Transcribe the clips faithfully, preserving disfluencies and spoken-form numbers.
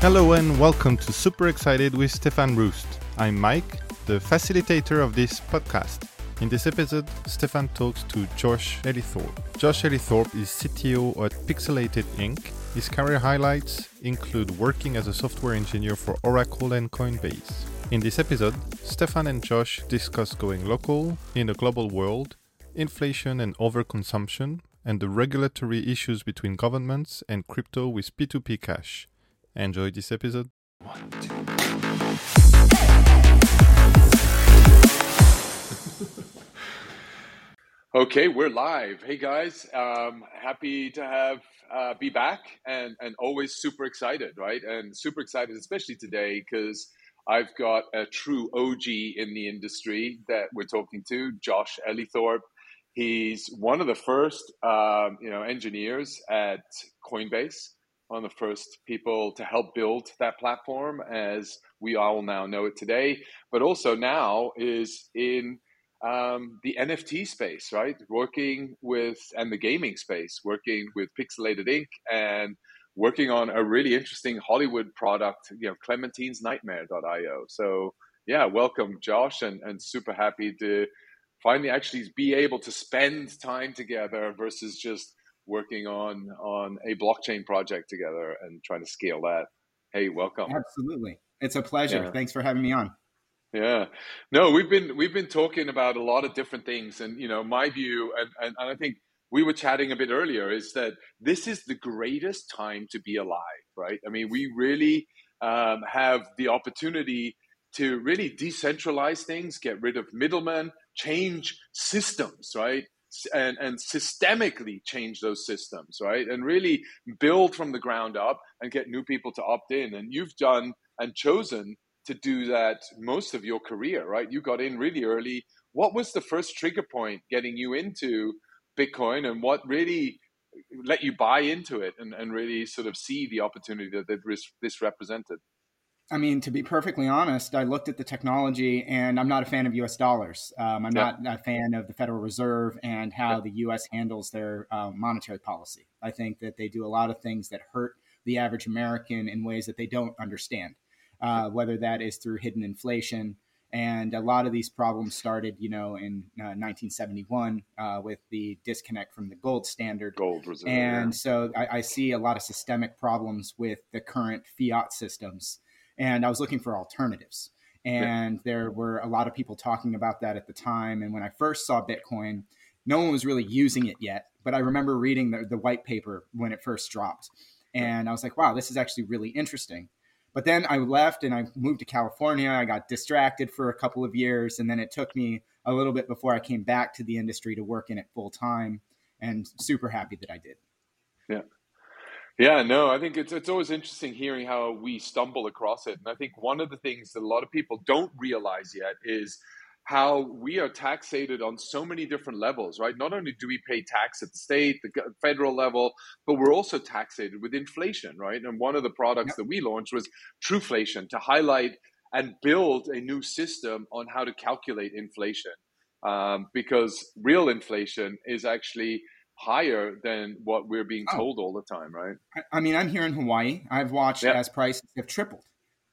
Hello and welcome to Super Excited with Stefan Roost. I'm Mike, the facilitator of this podcast. In this episode, Stefan talks to Josh Ellithorpe. Josh Ellithorpe is C T O at Pixelated Ink. His career highlights include working as a software engineer for Oracle and Coinbase. In this episode, Stefan and Josh discuss going local in a global world, inflation and overconsumption, and the regulatory issues between governments and crypto with P two P cash. Enjoy this episode. One, two. Okay, we're live. Hey guys, um, happy to have uh, be back and and always super excited, right? And super excited, especially today, because I've got a true O G in the industry that we're talking to, Josh Ellithorpe. He's one of the first, um, you know, engineers at Coinbase. One of the first people to help build that platform as we all now know it today, but also now is in um, the N F T space, right? Working with, and the gaming space, working with Pixelated Ink and working on a really interesting Hollywood product, you know, Clementinesnightmare dot i o. So yeah, welcome Josh, and, and super happy to finally actually be able to spend time together versus just working on on a blockchain project together and trying to scale that. Hey, welcome. Absolutely. It's a pleasure. Yeah. Thanks for having me on. Yeah. No, we've been we've been talking about a lot of different things. And, you know, my view, and, and, and I think we were chatting a bit earlier, is that this is the greatest time to be alive, right? I mean, we really um, have the opportunity to really decentralize things, get rid of middlemen, change systems, right? And, and systemically change those systems, right? And really build from the ground up and get new people to opt in. And you've done and chosen to do that most of your career, right? You got in really early. What was the first trigger point getting you into Bitcoin, and what really let you buy into it and, and really sort of see the opportunity that this represented? I mean, to be perfectly honest, I looked at the technology, and I'm not a fan of U S dollars. Um, I'm yeah. not a fan of the Federal Reserve and how yeah. the U S handles their uh, monetary policy. I think that they do a lot of things that hurt the average American in ways that they don't understand, uh, whether that is through hidden inflation. And a lot of these problems started, you know, in uh, nineteen seventy-one uh, with the disconnect from the gold standard. Gold reserve. And so I, I see a lot of systemic problems with the current fiat systems. And I was looking for alternatives. And yeah. there were a lot of people talking about that at the time. And when I first saw Bitcoin, no one was really using it yet. But I remember reading the, the white paper when it first dropped. And I was like, wow, this is actually really interesting. But then I left and I moved to California. I got distracted for a couple of years. And then it took me a little bit before I came back to the industry to work in it full time. And super happy that I did. Yeah. Yeah, no, I think it's it's always interesting hearing how we stumble across it. And I think one of the things that a lot of people don't realize yet is how we are taxated on so many different levels, right? Not only do we pay tax at the state, the federal level, but we're also taxated with inflation, right? And one of the products that we launched was Trueflation, to highlight and build a new system on how to calculate inflation, um, because real inflation is actually higher than what we're being told oh. all the time, right? I mean, I'm here in Hawaii. I've watched yeah. as prices have tripled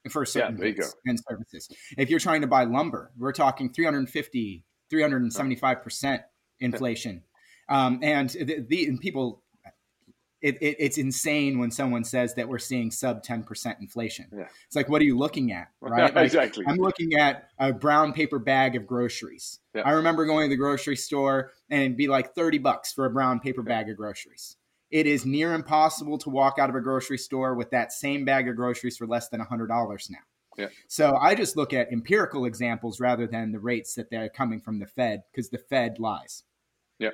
for certain yeah, goods and services. If you're trying to buy lumber, we're talking three hundred fifty, three hundred seventy-five percent inflation. Um, and the, the and people, it, it, it's insane when someone says that we're seeing sub ten percent inflation. Yeah. It's like, what are you looking at, right? Like, exactly. I'm looking at a brown paper bag of groceries. Yeah. I remember going to the grocery store and it'd be like thirty bucks for a brown paper bag of groceries. It is near impossible to walk out of a grocery store with that same bag of groceries for less than one hundred dollars now. Yeah. So I just look at empirical examples rather than the rates that they're coming from the Fed, because the Fed lies. Yeah.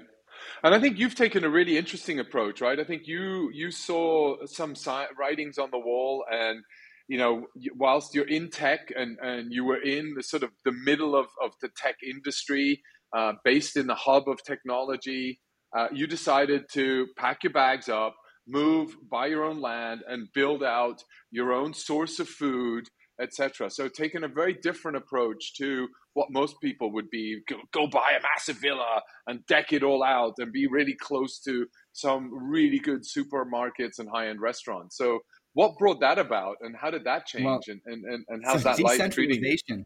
And I think you've taken a really interesting approach, right? I think you you saw some si- writings on the wall, and you know, whilst you're in tech and, and you were in the sort of the middle of, of the tech industry, uh, based in the hub of technology, uh, you decided to pack your bags up, move, buy your own land, and build out your own source of food, et cetera. So taking a very different approach to what most people would be, go, go buy a massive villa and deck it all out and be really close to some really good supermarkets and high-end restaurants. So What brought that about, and how did that change, well, and, and, and how's so that life treating you? Decentralization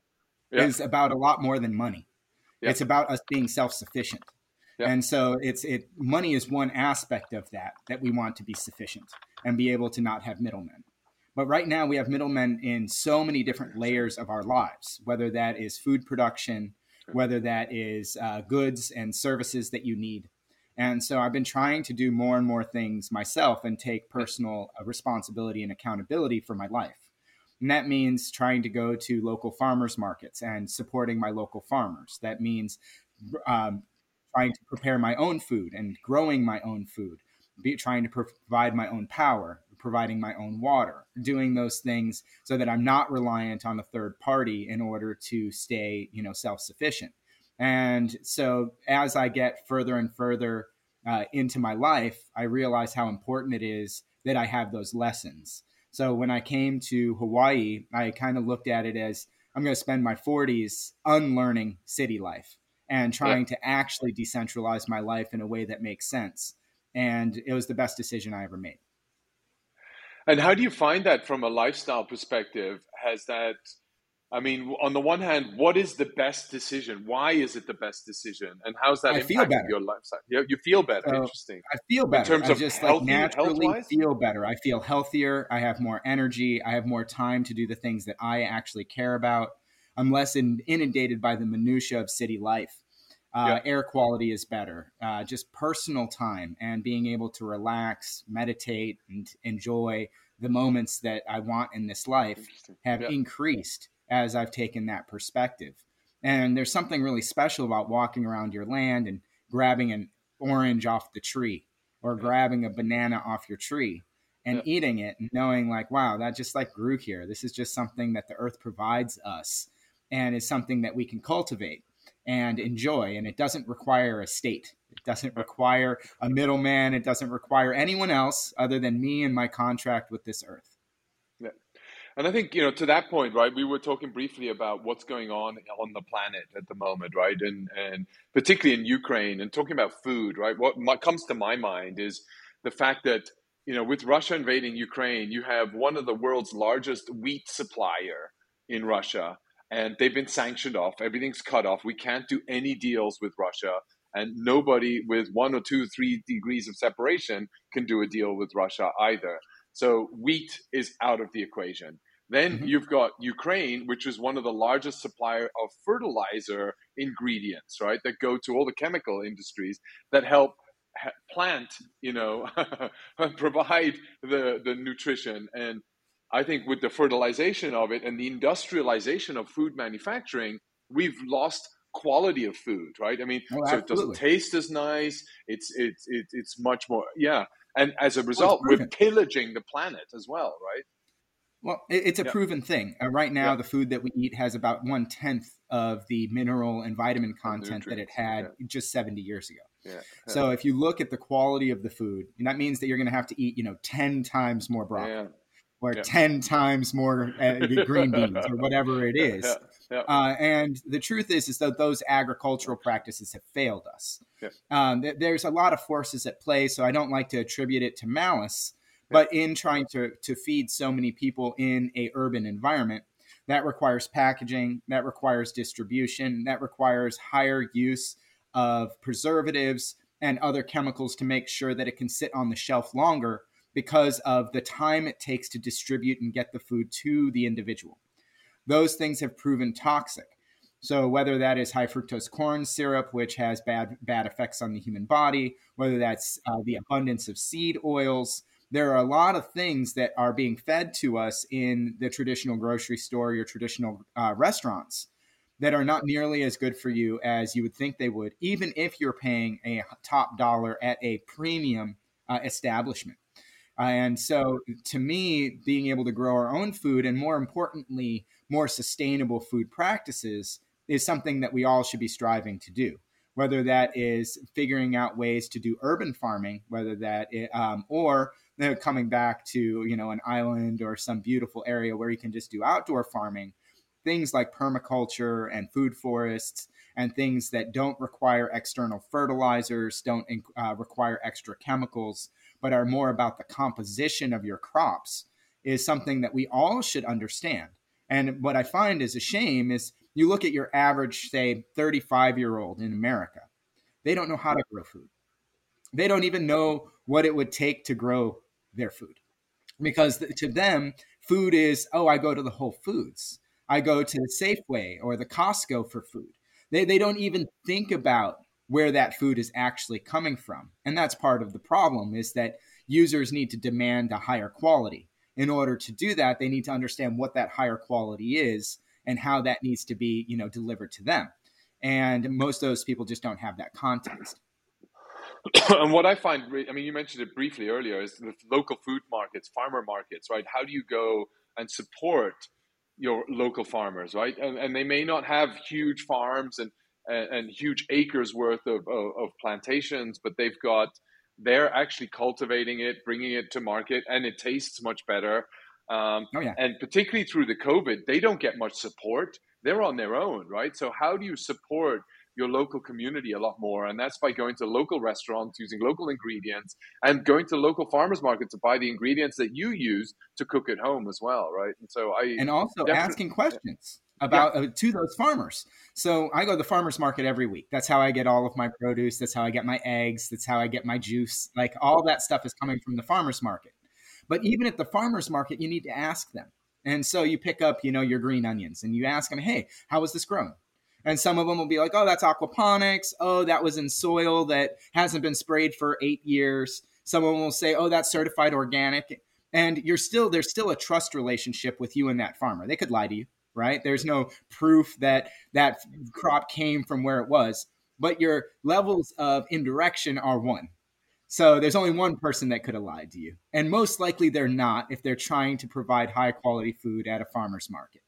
is about a lot more than money. Yeah. It's about us being self-sufficient. Yeah. And so it's it money is one aspect of that, that we want to be sufficient and be able to not have middlemen. But right now we have middlemen in so many different layers of our lives, whether that is food production, whether that is uh, goods and services that you need. And so I've been trying to do more and more things myself and take personal responsibility and accountability for my life. And that means trying to go to local farmers markets and supporting my local farmers. That means um, trying to prepare my own food and growing my own food, be, trying to provide my own power, providing my own water, doing those things so that I'm not reliant on a third party in order to stay, you know, self-sufficient. And so as I get further and further uh, into my life, I realize how important it is that I have those lessons. So when I came to Hawaii, I kind of looked at it as I'm going to spend my forties unlearning city life and trying yeah. to actually decentralize my life in a way that makes sense. And it was the best decision I ever made. And how do you find that from a lifestyle perspective? Has that... I mean, on the one hand, what is the best decision? Why is it the best decision? And how's that impacting your lifestyle? You, you feel better. So, interesting. I feel better. In terms I of just healthy, like naturally feel better. I feel healthier. I have more energy. I have more time to do the things that I actually care about. I'm less in, inundated by the minutia of city life. Uh, yeah. Air quality is better. Uh, just personal time and being able to relax, meditate, and enjoy the moments that I want in this life have yeah. increased as I've taken that perspective. And there's something really special about walking around your land and grabbing an orange off the tree or grabbing a banana off your tree and yeah. eating it and knowing like, wow, that just like grew here. This is just something that the earth provides us and is something that we can cultivate and enjoy. And it doesn't require a state. It doesn't require a middleman. It doesn't require anyone else other than me and my contract with this earth. And I think, you know, to that point, right, we were talking briefly about what's going on on the planet at the moment, right? And and particularly in Ukraine and talking about food, right? What my, comes to my mind is the fact that, you know, with Russia invading Ukraine, you have one of the world's largest wheat supplier in Russia, and they've been sanctioned off. Everything's cut off. We can't do any deals with Russia, and nobody with one or two, three degrees of separation can do a deal with Russia either. So wheat is out of the equation. Then mm-hmm. you've got Ukraine, which is one of the largest supplier of fertilizer ingredients, right, that go to all the chemical industries that help ha- plant, you know, provide the, the nutrition. And I think with the fertilization of it and the industrialization of food manufacturing, we've lost quality of food, right? I mean, oh, so it doesn't taste as nice. It's it's it's it's much more, yeah. And as a result, oh, we're pillaging the planet as well, right? Well, it's a yeah. proven thing. Uh, right now, yeah. the food that we eat has about one-tenth of the mineral and vitamin content that it had yeah. just seventy years ago. Yeah. Yeah. So if you look at the quality of the food, and that means that you're going to have to eat, you know, ten times more broccoli yeah. or yeah. ten times more uh, green beans or whatever it is. Yeah. Yeah. Uh, and the truth is, is that those agricultural practices have failed us. Yeah. Um, th- there's a lot of forces at play, so I don't like to attribute it to malice. But in trying to, to feed so many people in a urban environment, that requires packaging, that requires distribution, that requires higher use of preservatives and other chemicals to make sure that it can sit on the shelf longer because of the time it takes to distribute and get the food to the individual. Those things have proven toxic. So whether that is high fructose corn syrup, which has bad, bad effects on the human body, whether that's uh, the abundance of seed oils, there are a lot of things that are being fed to us in the traditional grocery store, your traditional uh, restaurants that are not nearly as good for you as you would think they would, even if you're paying a top dollar at a premium uh, establishment. Uh, and so to me, being able to grow our own food and more importantly, more sustainable food practices is something that we all should be striving to do. Whether that is figuring out ways to do urban farming, whether that is, um, or you know, coming back to, you know, an island or some beautiful area where you can just do outdoor farming, things like permaculture and food forests and things that don't require external fertilizers, don't uh, require extra chemicals, but are more about the composition of your crops is something that we all should understand. And what I find is a shame is you look at your average, say, thirty-five-year-old in America. They don't know how to grow food. They don't even know what it would take to grow their food. Because to them, food is, oh, I go to the Whole Foods. I go to the Safeway or the Costco for food. They they don't even think about where that food is actually coming from. And that's part of the problem, is that users need to demand a higher quality. In order to do that, they need to understand what that higher quality is and how that needs to be, you know, delivered to them. And most of those people just don't have that context. And what I find, I mean, you mentioned it briefly earlier, is the local food markets, farmer markets, right? How do you go and support your local farmers, right? And, and they may not have huge farms and, and, and huge acres worth of, of, of plantations, but they've got, they're actually cultivating it, bringing it to market, and it tastes much better. Um, oh, yeah. And particularly through the COVID, they don't get much support. They're on their own, right? So how do you support your local community a lot more? And that's by going to local restaurants, using local ingredients, and going to local farmers markets to buy the ingredients that you use to cook at home as well, right? And so I and also asking questions about yeah. uh, to those farmers. So I go to the farmers market every week. That's how I get all of my produce. That's how I get my eggs. That's how I get my juice. Like, all that stuff is coming from the farmers market. But even at the farmers market, you need to ask them. And so you pick up, you know, your green onions, and you ask them, hey, how was this grown? And some of them will be like, oh, that's aquaponics. Oh, that was in soil that hasn't been sprayed for eight years. Someone will say, oh, that's certified organic. And you're still, there's still a trust relationship with you and that farmer. They could lie to you, right? There's no proof that that crop came from where it was, but your levels of indirection are one. So there's only one person that could have lied to you. And most likely they're not, if they're trying to provide high quality food at a farmer's market.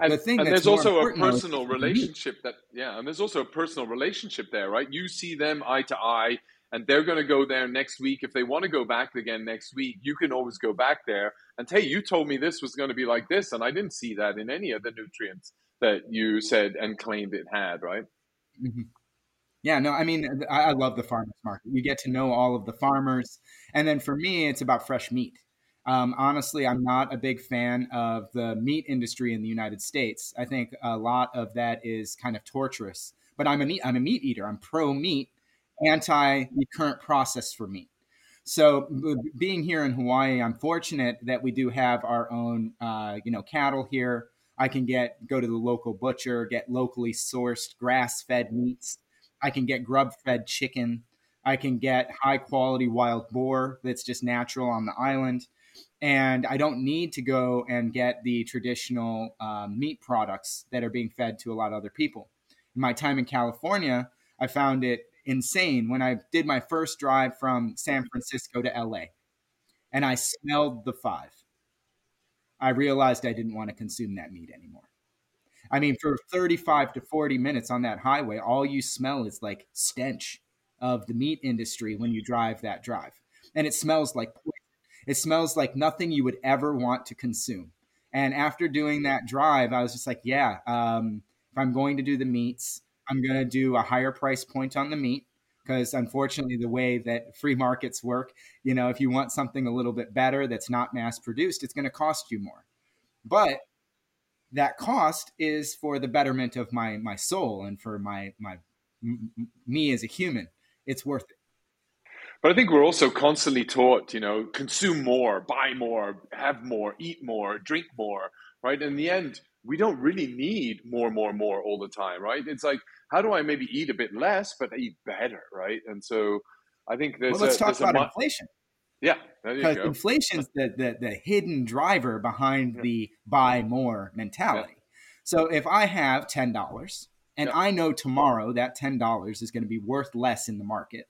And, the thing and there's also a personal relationship that, yeah, and there's also a personal relationship there, right? You see them eye to eye, and they're going to go there next week. If they want to go back again next week, you can always go back there and, hey, you told me this was going to be like this, and I didn't see that in any of the nutrients that you said and claimed it had, right? Mm-hmm. Yeah, no, I mean, I love the farmers market. You get to know all of the farmers. And then for me, it's about fresh meat. Um, honestly, I'm not a big fan of the meat industry in the United States. I think a lot of that is kind of torturous. But I'm a meat, I'm a meat eater. I'm pro-meat, anti the current process for meat. So being here in Hawaii, I'm fortunate that we do have our own, uh, you know, cattle here. I can get go to the local butcher, get locally sourced grass-fed meats. I can get grub-fed chicken. I can get high-quality wild boar that's just natural on the island. And I don't need to go and get the traditional uh, meat products that are being fed to a lot of other people. In my time in California, I found it insane when I did my first drive from San Francisco to L A, and I smelled the five. I realized I didn't want to consume that meat anymore. I mean, for thirty-five to forty minutes on that highway, all you smell is like stench of the meat industry when you drive that drive. And it smells like poison. It smells like nothing you would ever want to consume. And after doing that drive, I was just like, yeah, um, if I'm going to do the meats, I'm going to do a higher price point on the meat, because unfortunately the way that free markets work, you know, if you want something a little bit better that's not mass produced, it's going to cost you more. But that cost is for the betterment of my my soul and for my my m- me as a human. It's worth it. But I think we're also constantly taught, you know, consume more, buy more, have more, eat more, drink more, right? In the end, we don't really need more, more, more all the time, right? It's like, how do I maybe eat a bit less, but eat better, right? And so I think there's well, let's a, talk there's about a, inflation. Yeah, because inflation's the, the the hidden driver behind yeah. the buy more mentality. Yeah. So if I have ten dollars and yeah. I know tomorrow that ten dollars is going to be worth less in the market,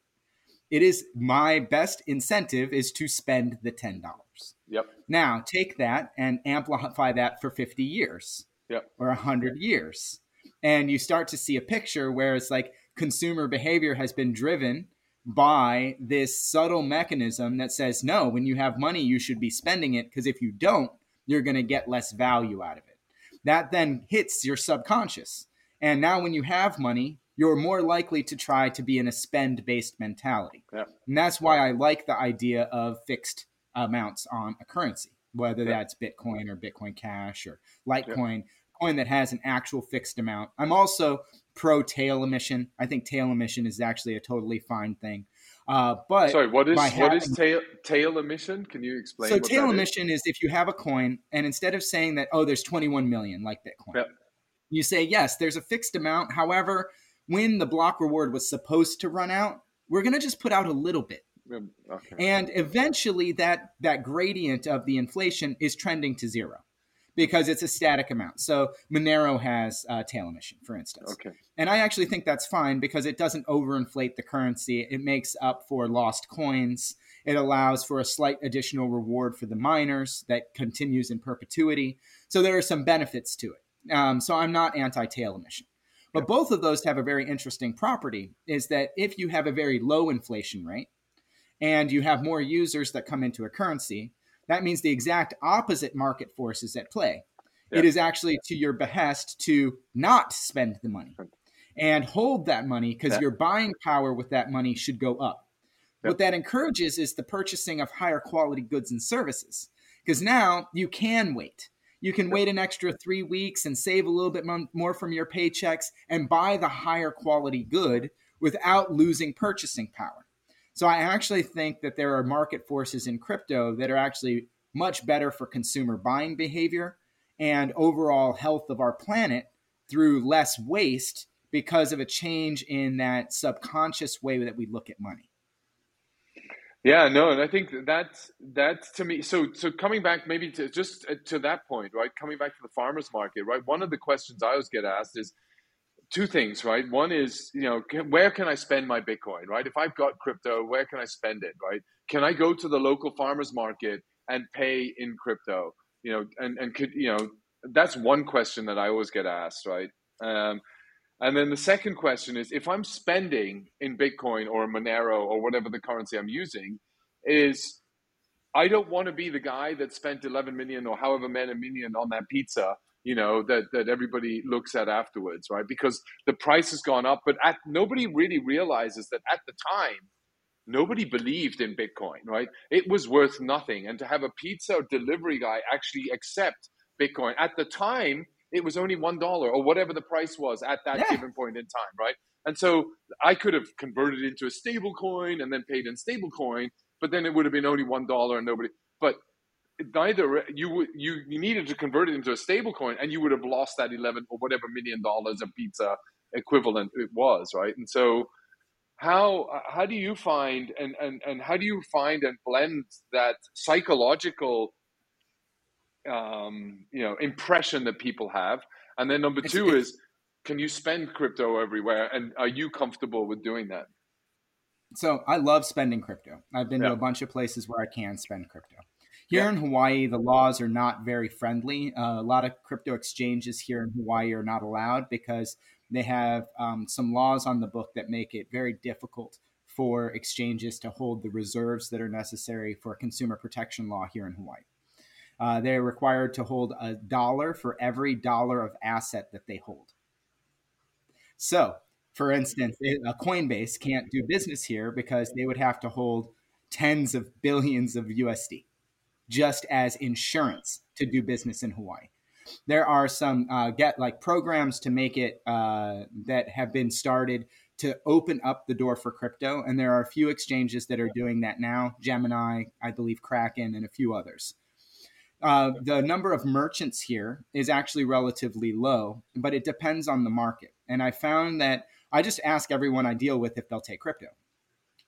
it is my best incentive is to spend the ten dollars. Yep. Now take that and amplify that for fifty years. Yep. Or a hundred yep. years, and you start to see a picture where it's like consumer behavior has been driven by this subtle mechanism that says, no, when you have money, you should be spending it, because if you don't, you're going to get less value out of it. That then hits your subconscious. And now when you have money, you're more likely to try to be in a spend-based mentality. Yeah. And that's why I like the idea of fixed amounts on a currency, whether yeah. that's Bitcoin or Bitcoin Cash or Litecoin, yeah. coin that has an actual fixed amount. I'm also pro tail emission. I think tail emission is actually a totally fine thing. Uh, but Sorry, what is having, what is tail, tail emission? Can you explain? So what tail that emission is? is if you have a coin and instead of saying that, oh, there's twenty-one million like Bitcoin, yeah. you say, yes, there's a fixed amount. However, when the block reward was supposed to run out, we're going to just put out a little bit. Okay. And eventually that, that gradient of the inflation is trending to zero because it's a static amount. So Monero has uh, tail emission, for instance. Okay. And I actually think that's fine because it doesn't overinflate the currency. It makes up for lost coins. It allows for a slight additional reward for the miners that continues in perpetuity. So there are some benefits to it. Um, so I'm not anti-tail emission. But both of those have a very interesting property, is that if you have a very low inflation rate and you have more users that come into a currency, that means the exact opposite market force is at play. Yeah. It is actually yeah. to your behest to not spend the money and hold that money because yeah. your buying power with that money should go up. Yeah. What that encourages is the purchasing of higher quality goods and services, because now you can wait. You can wait an extra three weeks and save a little bit more from your paychecks and buy the higher quality good without losing purchasing power. So I actually think that there are market forces in crypto that are actually much better for consumer buying behavior and overall health of our planet through less waste because of a change in that subconscious way that we look at money. Yeah, no, and I think that's, that's to me, so so coming back maybe to just to that point, right, coming back to the farmer's market, right, one of the questions I always get asked is two things, right? One is, you know, can, where can I spend my Bitcoin, right? If I've got crypto, where can I spend it, right? Can I go to the local farmer's market and pay in crypto, you know, and, and could, you know, that's one question that I always get asked, right? Um And then the second question is, if I'm spending in Bitcoin or Monero or whatever the currency I'm using is, I don't want to be the guy that spent eleven million or however many million on that pizza, you know, that, that everybody looks at afterwards, right? Because the price has gone up, but at, nobody really realizes that at the time, nobody believed in Bitcoin, right? It was worth nothing. And to have a pizza delivery guy actually accept Bitcoin at the time, it was only one dollar or whatever the price was at that yeah. given point in time, right? And so I could have converted into a stable coin and then paid in stable coin, but then it would have been only one dollar and nobody, but neither you you, you needed to convert it into a stable coin and you would have lost that eleven or whatever million dollars of pizza equivalent it was, right? And so how how do you find and, and, and how do you find and blend that psychological um you know impression that people have, and then number two it's, it's, is can you spend crypto everywhere, and are you comfortable with doing that? So I love spending crypto. I've been yeah. to a bunch of places where I can spend crypto here yeah. in Hawaii. The laws are not very friendly. Uh, a lot of crypto exchanges here in Hawaii are not allowed because they have um, some laws on the book that make it very difficult for exchanges to hold the reserves that are necessary for consumer protection law here in Hawaii. Uh, they're required to hold a dollar for every dollar of asset that they hold. So, for instance, a Coinbase can't do business here because they would have to hold tens of billions of U S D just as insurance to do business in Hawaii. There are some uh, get like programs to make it uh, that have been started to open up the door for crypto. And there are a few exchanges that are doing that now. Gemini, I believe Kraken, and a few others. Uh, the number of merchants here is actually relatively low, but it depends on the market. And I found that I just ask everyone I deal with if they'll take crypto.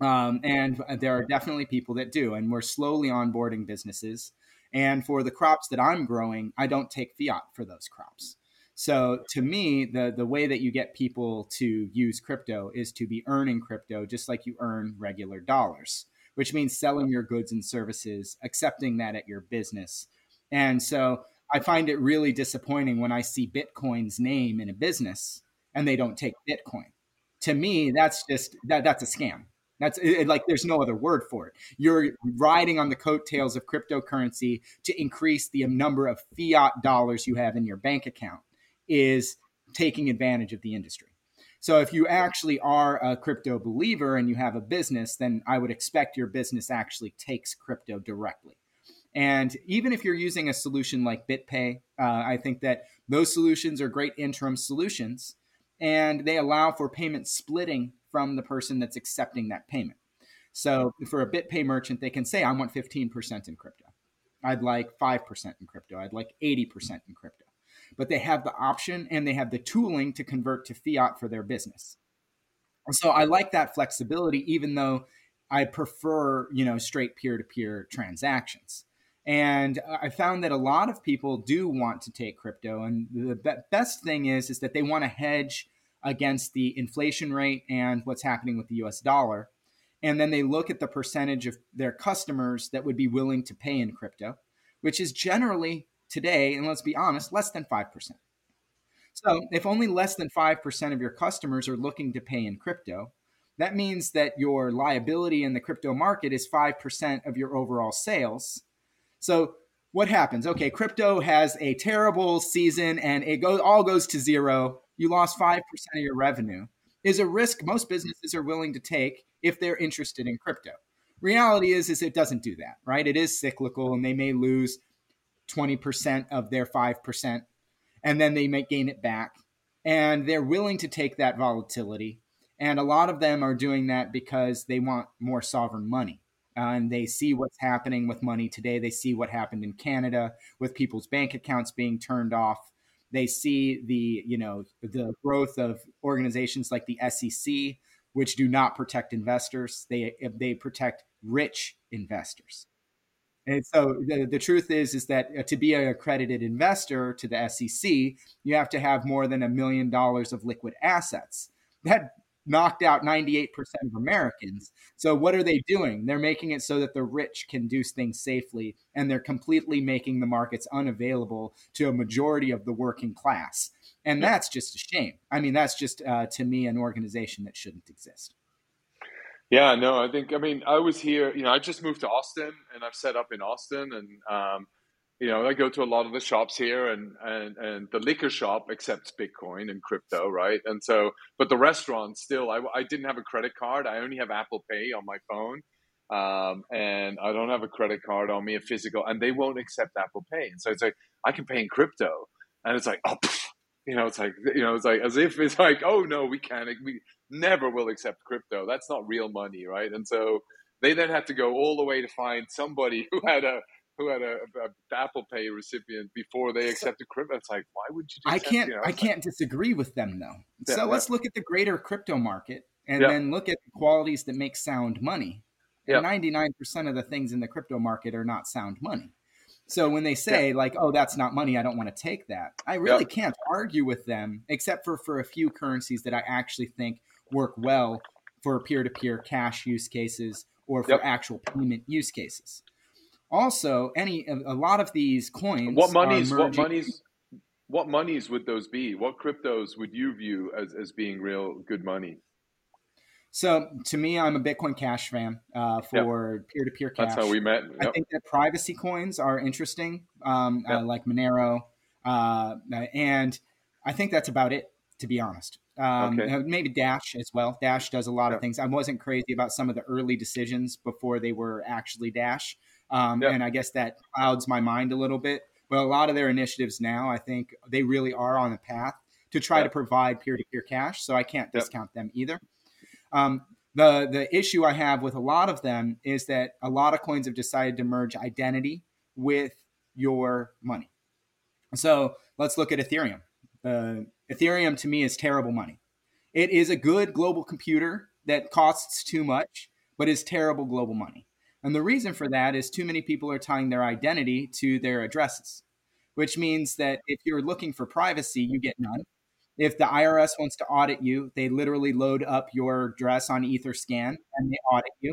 Um, and there are definitely people that do, and we're slowly onboarding businesses. And for the crops that I'm growing, I don't take fiat for those crops. So to me, the, the way that you get people to use crypto is to be earning crypto just like you earn regular dollars, which means selling your goods and services, accepting that at your business. And so I find it really disappointing when I see Bitcoin's name in a business and they don't take Bitcoin. To me, that's just, that, that's a scam. That's it, like, there's no other word for it. You're riding on the coattails of cryptocurrency to increase the number of fiat dollars you have in your bank account is taking advantage of the industry. So if you actually are a crypto believer and you have a business, then I would expect your business actually takes crypto directly. And even if you're using a solution like BitPay, uh, I think that those solutions are great interim solutions, and they allow for payment splitting from the person that's accepting that payment. So for a BitPay merchant, they can say, I want fifteen percent in crypto. I'd like five percent in crypto. I'd like eighty percent in crypto. But they have the option and they have the tooling to convert to fiat for their business. So I like that flexibility, even though I prefer, you know, straight peer-to-peer transactions. And I found that a lot of people do want to take crypto. And the be- best thing is, is that they want to hedge against the inflation rate and what's happening with the U S dollar. And then they look at the percentage of their customers that would be willing to pay in crypto, which is generally today, and let's be honest, less than five percent. So if only less than five percent of your customers are looking to pay in crypto, that means that your liability in the crypto market is five percent of your overall sales. So what happens? Okay, crypto has a terrible season and it go, all goes to zero. You lost five percent of your revenue. Is a risk most businesses are willing to take if they're interested in crypto. Reality is, is it doesn't do that, right? It is cyclical and they may lose twenty percent of their five percent and then they may gain it back. And they're willing to take that volatility. And a lot of them are doing that because they want more sovereign money. Uh, and they see what's happening with money today. They see what happened in Canada with people's bank accounts being turned off. They see the, you know, the growth of organizations like the S E C, which do not protect investors. They they protect rich investors. And so the, the truth is, is that to be an accredited investor to the S E C, you have to have more than a million dollars of liquid assets. That knocked out ninety-eight percent of Americans. So what are they doing? They're making it so that the rich can do things safely, and they're completely making the markets unavailable to a majority of the working class. And that's just a shame. I mean, that's just, uh, to me, an organization that shouldn't exist. Yeah, no, I think, I mean, I was here, you know, I just moved to Austin and I've set up in Austin, and, um, you know, I go to a lot of the shops here, and, and, and the liquor shop accepts Bitcoin and crypto, right? And so, but the restaurant still, I, I didn't have a credit card. I only have Apple Pay on my phone. Um, and I don't have a credit card on me, a physical, and they won't accept Apple Pay. And so it's like, I can pay in crypto. And it's like, oh, pff, you know, it's like, you know, it's like, as if it's like, oh no, we can't, we never will accept crypto. That's not real money, right? And so they then have to go all the way to find somebody who had a, who had a, a Apple Pay recipient before they accepted crypto. It's like, why would you do that? I can't, you know, I can't like, disagree with them though. Yeah, so yeah. Let's look at the greater crypto market and yeah. then look at the qualities that make sound money. Yeah. ninety-nine percent of the things in the crypto market are not sound money. So when they say yeah. like, oh, that's not money, I don't want to take that. I really yeah. can't argue with them, except for, for a few currencies that I actually think work well for peer-to-peer cash use cases or for yep. actual payment use cases. Also, any a lot of these coins. What monies? What monies? What monies would those be? What cryptos would you view as, as being real good money? So, to me, I'm a Bitcoin Cash fan uh, for yep. peer-to-peer cash. That's how we met. Yep. I think that privacy coins are interesting, um, yep. uh, like Monero, uh, and I think that's about it, to be honest. Um, okay. Maybe Dash as well. Dash does a lot yeah. of things. I wasn't crazy about some of the early decisions before they were actually Dash. Um, yeah. And I guess that clouds my mind a little bit. But a lot of their initiatives now, I think they really are on a path to try yeah. to provide peer-to-peer cash. So I can't discount yeah. them either. Um, the the issue I have with a lot of them is that a lot of coins have decided to merge identity with your money. So let's look at Ethereum. Uh, Ethereum to me is terrible money. It is a good global computer that costs too much, but is terrible global money. And the reason for that is too many people are tying their identity to their addresses, which means that if you're looking for privacy, you get none. If the I R S wants to audit you, they literally load up your address on EtherScan and they audit you,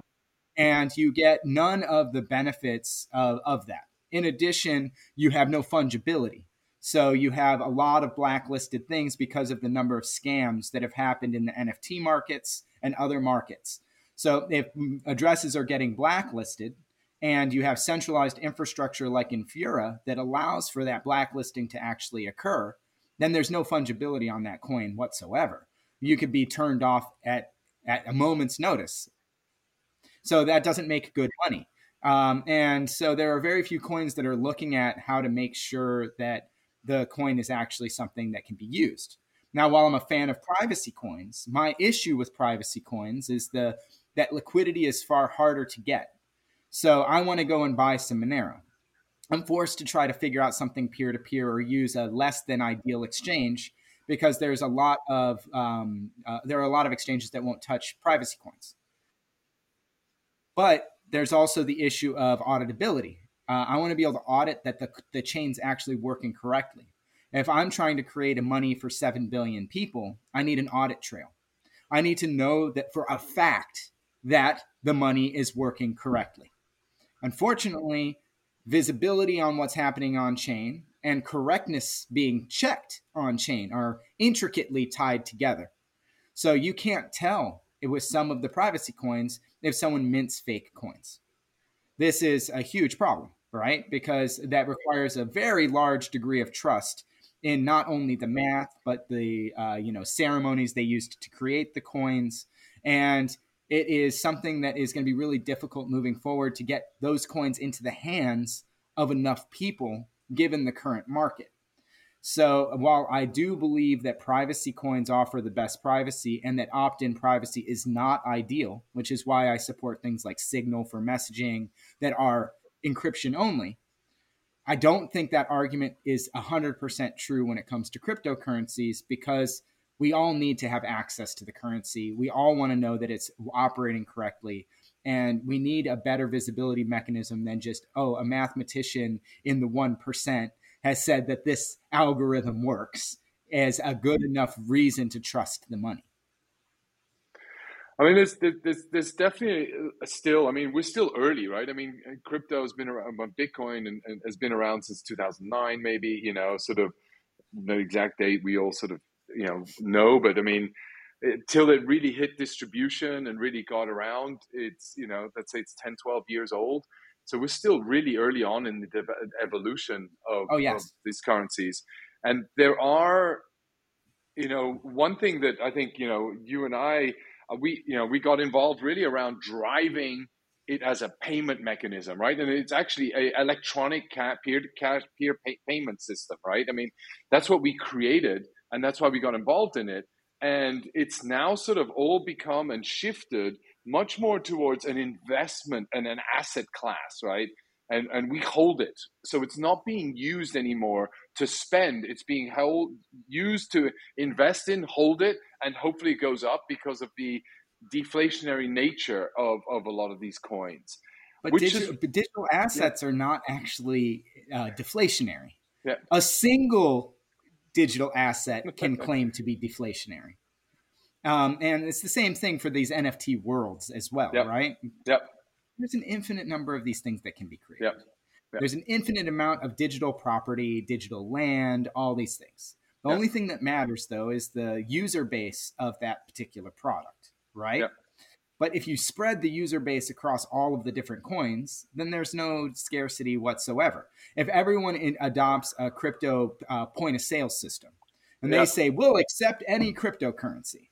and you get none of the benefits of, of that. In addition, you have no fungibility. So you have a lot of blacklisted things because of the number of scams that have happened in the N F T markets and other markets. So if addresses are getting blacklisted and you have centralized infrastructure like Infura that allows for that blacklisting to actually occur, then there's no fungibility on that coin whatsoever. You could be turned off at, at a moment's notice. So that doesn't make good money. Um, and so there are very few coins that are looking at how to make sure that the coin is actually something that can be used. Now, while I'm a fan of privacy coins, my issue with privacy coins is the that liquidity is far harder to get. So I want to go and buy some Monero. I'm forced to try to figure out something peer-to-peer or use a less than ideal exchange because there's a lot of um, uh, there are a lot of exchanges that won't touch privacy coins. But there's also the issue of auditability. Uh, I want to be able to audit that the, the chain's actually working correctly. If I'm trying to create a money for seven billion people, I need an audit trail. I need to know that for a fact that the money is working correctly. Unfortunately, visibility on what's happening on chain and correctness being checked on chain are intricately tied together. So you can't tell it with some of the privacy coins if someone mints fake coins. This is a huge problem, right? Because that requires a very large degree of trust in not only the math, but the uh, you know ceremonies they used to create the coins. And it is something that is going to be really difficult moving forward to get those coins into the hands of enough people, given the current market. So while I do believe that privacy coins offer the best privacy and that opt-in privacy is not ideal, which is why I support things like Signal for messaging that are encryption only, I don't think that argument is one hundred percent true when it comes to cryptocurrencies, because we all need to have access to the currency. We all want to know that it's operating correctly. And we need a better visibility mechanism than just, oh, a mathematician in the one percent has said that this algorithm works, as a good enough reason to trust the money. I mean, there's, there's, there's definitely still, I mean, we're still early, right? I mean, crypto has been around, Bitcoin and, and has been around since two thousand nine, maybe, you know, sort of the exact date we all sort of, you know, know, but I mean, till it really hit distribution and really got around, it's, you know, let's say it's ten, twelve years old. So we're still really early on in the de- evolution of, oh, yes. of these currencies. And there are, you know, one thing that I think, you know, you and I, we, you know, we got involved really around driving it as a payment mechanism, right? And it's actually an electronic ca- peer-to-peer peer pay- payment system, right? I mean, that's what we created, and that's why we got involved in it. And it's now sort of all become and shifted much more towards an investment and an asset class, right? And and we hold it. So it's not being used anymore to spend. It's being held, used to invest in, hold it, and hopefully it goes up because of the deflationary nature of, of a lot of these coins. But, Which digital, is, but digital assets yeah. are not actually uh, deflationary. Yeah. A single digital asset can claim to be deflationary. Um, and it's the same thing for these N F T worlds as well, yep. right? Yep. There's an infinite number of these things that can be created. Yep. Yep. There's an infinite amount of digital property, digital land, all these things. The yep. only thing that matters, though, is the user base of that particular product, right? Yep. But if you spread the user base across all of the different coins, then there's no scarcity whatsoever. If everyone in, adopts a crypto uh, point-of-sale system, and yep. they say, we'll accept any cryptocurrency,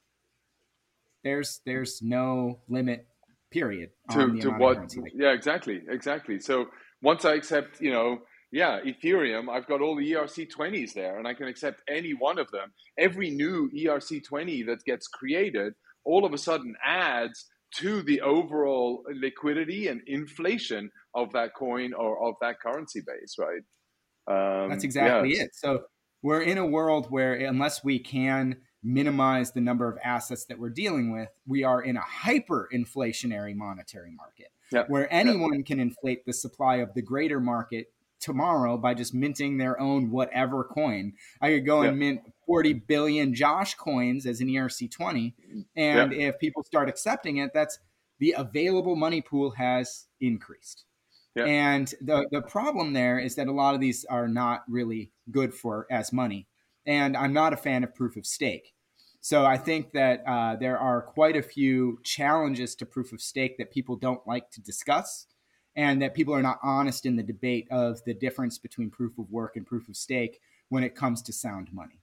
There's there's no limit, period. To, to what? Yeah, exactly, exactly. So once I accept, you know, yeah, Ethereum, I've got all the E R C twenties there, and I can accept any one of them. Every new E R C twenty that gets created, all of a sudden adds to the overall liquidity and inflation of that coin or of that currency base, right? Um, That's exactly yeah. it. So we're in a world where unless we can minimize the number of assets that we're dealing with, we are in a hyper-inflationary monetary market yep. where anyone yep. can inflate the supply of the greater market tomorrow by just minting their own whatever coin. I could go yep. and mint forty billion Josh coins as an E R C twenty. And yep. if people start accepting it, that's the available money pool has increased. Yep. And the, the problem there is that a lot of these are not really good for as money. And I'm not a fan of proof of stake. So I think that uh, there are quite a few challenges to proof of stake that people don't like to discuss, and that people are not honest in the debate of the difference between proof of work and proof of stake when it comes to sound money.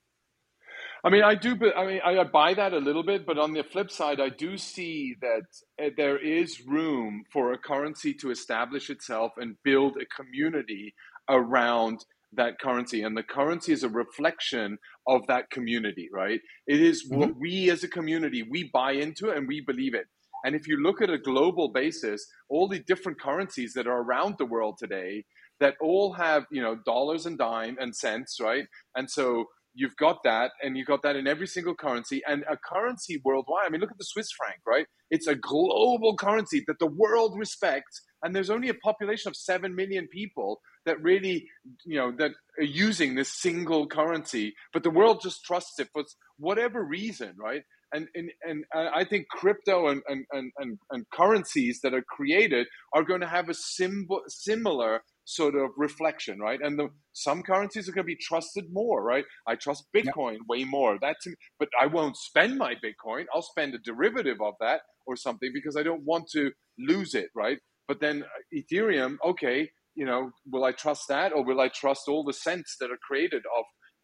I mean, I do, I mean, I buy that a little bit, but on the flip side, I do see that there is room for a currency to establish itself and build a community around that currency. And the currency is a reflection of that community, right? It is mm-hmm. what we as a community, we buy into and we believe it. And if you look at a global basis, all the different currencies that are around the world today that all have, you know, dollars and dime and cents, right? And so you've got that, and you've got that in every single currency, and a currency worldwide. I mean, look at the Swiss franc, right? It's a global currency that the world respects, and there's only a population of seven million people that really, you know, that are using this single currency, but the world just trusts it for whatever reason, right? And and, and I think crypto and, and, and, and currencies that are created are going to have a symbol, similar sort of reflection, right? And the, some currencies are going to be trusted more, right? I trust Bitcoin yep. way more. That's, but I won't spend my Bitcoin. I'll spend a derivative of that or something because I don't want to lose it, right? But then Ethereum, okay, you know, will I trust that, or will I trust all the cents that are created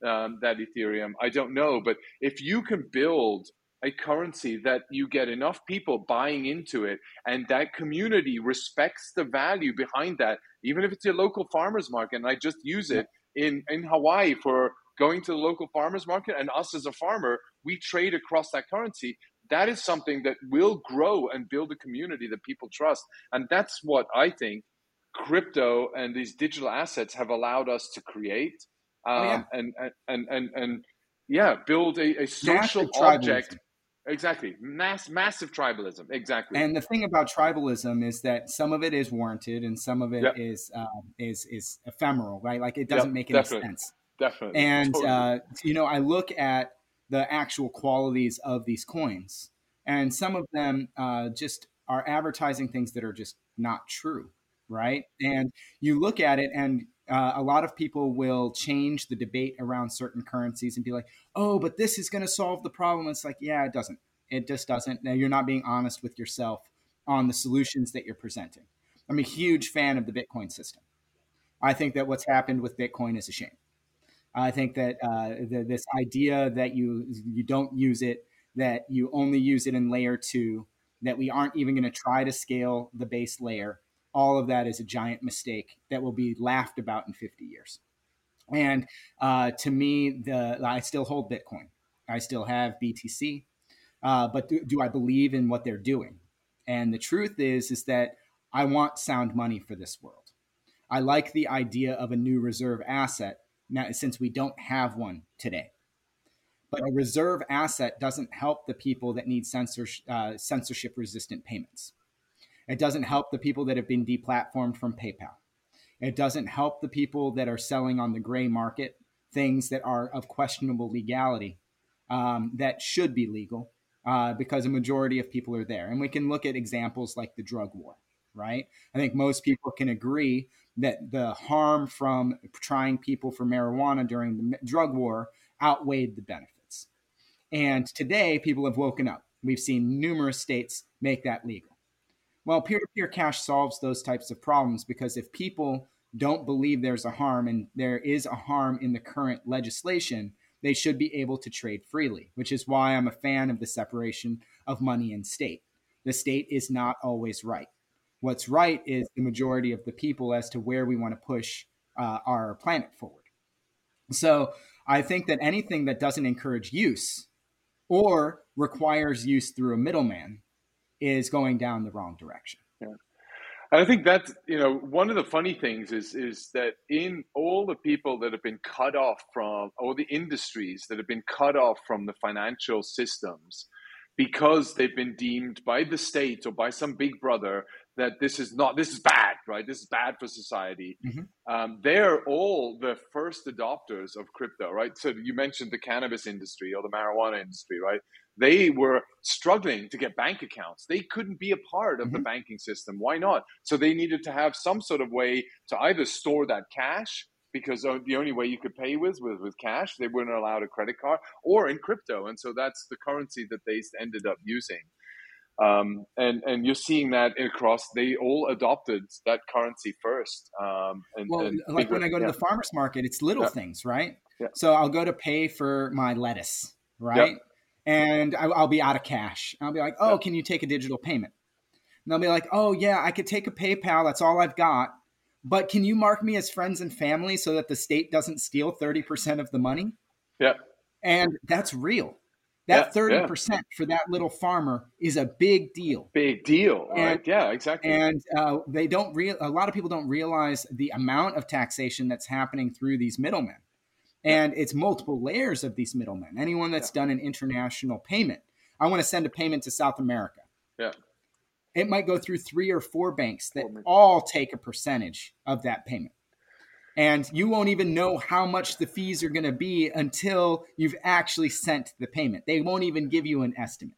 of um, that Ethereum? I don't know. But if you can build a currency that you get enough people buying into it, and that community respects the value behind that, even if it's your local farmers market, and I just use it in, in Hawaii for going to the local farmers market, and us as a farmer, we trade across that currency. That is something that will grow and build a community that people trust. And that's what I think crypto and these digital assets have allowed us to create um, oh, yeah. and, and, and, and, and yeah, build a, a social object. Exactly. Mass, massive tribalism. Exactly. And the thing about tribalism is that some of it is warranted and some of it yep. is, um, is, is ephemeral, right? Like it doesn't yep, make any definitely. sense. Definitely. And, totally. uh, you know, I look at the actual qualities of these coins, and some of them uh, just are advertising things that are just not true. Right. And you look at it, and Uh, a lot of people will change the debate around certain currencies and be like, oh, but this is going to solve the problem. It's like, yeah, it doesn't. It just doesn't. Now, you're not being honest with yourself on the solutions that you're presenting. I'm a huge fan of the Bitcoin system. I think that what's happened with Bitcoin is a shame. I think that uh, the, this idea that you you don't use it, that you only use it in layer two, that we aren't even going to try to scale the base layer, all of that is a giant mistake that will be laughed about in fifty years. And uh, to me, the I still hold Bitcoin. I still have B T C. Uh, but do, do I believe in what they're doing? And the truth is, is that I want sound money for this world. I like the idea of a new reserve asset now, since we don't have one today. But a reserve asset doesn't help the people that need censors, uh, censorship-resistant payments. It doesn't help the people that have been deplatformed from PayPal. It doesn't help the people that are selling on the gray market things that are of questionable legality um, that should be legal uh, because a majority of people are there. And we can look at examples like the drug war, right? I think most people can agree that the harm from trying people for marijuana during the drug war outweighed the benefits. And today, people have woken up. We've seen numerous states make that legal. Well, peer-to-peer cash solves those types of problems, because if people don't believe there's a harm, and there is a harm in the current legislation, they should be able to trade freely, which is why I'm a fan of the separation of money and state. The state is not always right. What's right is the majority of the people as to where we want to push uh, our planet forward. So I think that anything that doesn't encourage use or requires use through a middleman is going down the wrong direction. Yeah. And I think that's, you know, one of the funny things is is that in all the people that have been cut off from, all the industries that have been cut off from the financial systems because they've been deemed by the state or by some big brother that this is not, this is bad, right? This is bad for society. Mm-hmm. Um, they're all the first adopters of crypto, right? So you mentioned the cannabis industry or the marijuana industry, right? They were struggling to get bank accounts. They couldn't be a part of mm-hmm. the banking system. Why not? So they needed to have some sort of way to either store that cash, because the only way you could pay with was with cash. They weren't allowed a credit card, or in crypto. And so that's the currency that they ended up using. Um, and, and you're seeing that across, they all adopted that currency first. Um, and, well, and like bigger, when I go to yeah. the farmer's market, it's little yeah. things, right? Yeah. So I'll go to pay for my lettuce. right? Yep. And I, I'll be out of cash. I'll be like, oh, yep. Can you take a digital payment? And they'll be like, oh, yeah, I could take a PayPal. That's all I've got. But can you mark me as friends and family so that the state doesn't steal thirty percent of the money? Yeah. And that's real. That yeah, thirty percent yeah. for that little farmer is a big deal. Big deal. And, right. Yeah, exactly. And uh, they don't real. A lot of people don't realize the amount of taxation that's happening through these middlemen. And it's multiple layers of these middlemen. Anyone that's yeah. done an international payment, I want to send a payment to South America. Yeah. It might go through three or four banks that all take a percentage of that payment. And you won't even know how much the fees are going to be until you've actually sent the payment. They won't even give you an estimate.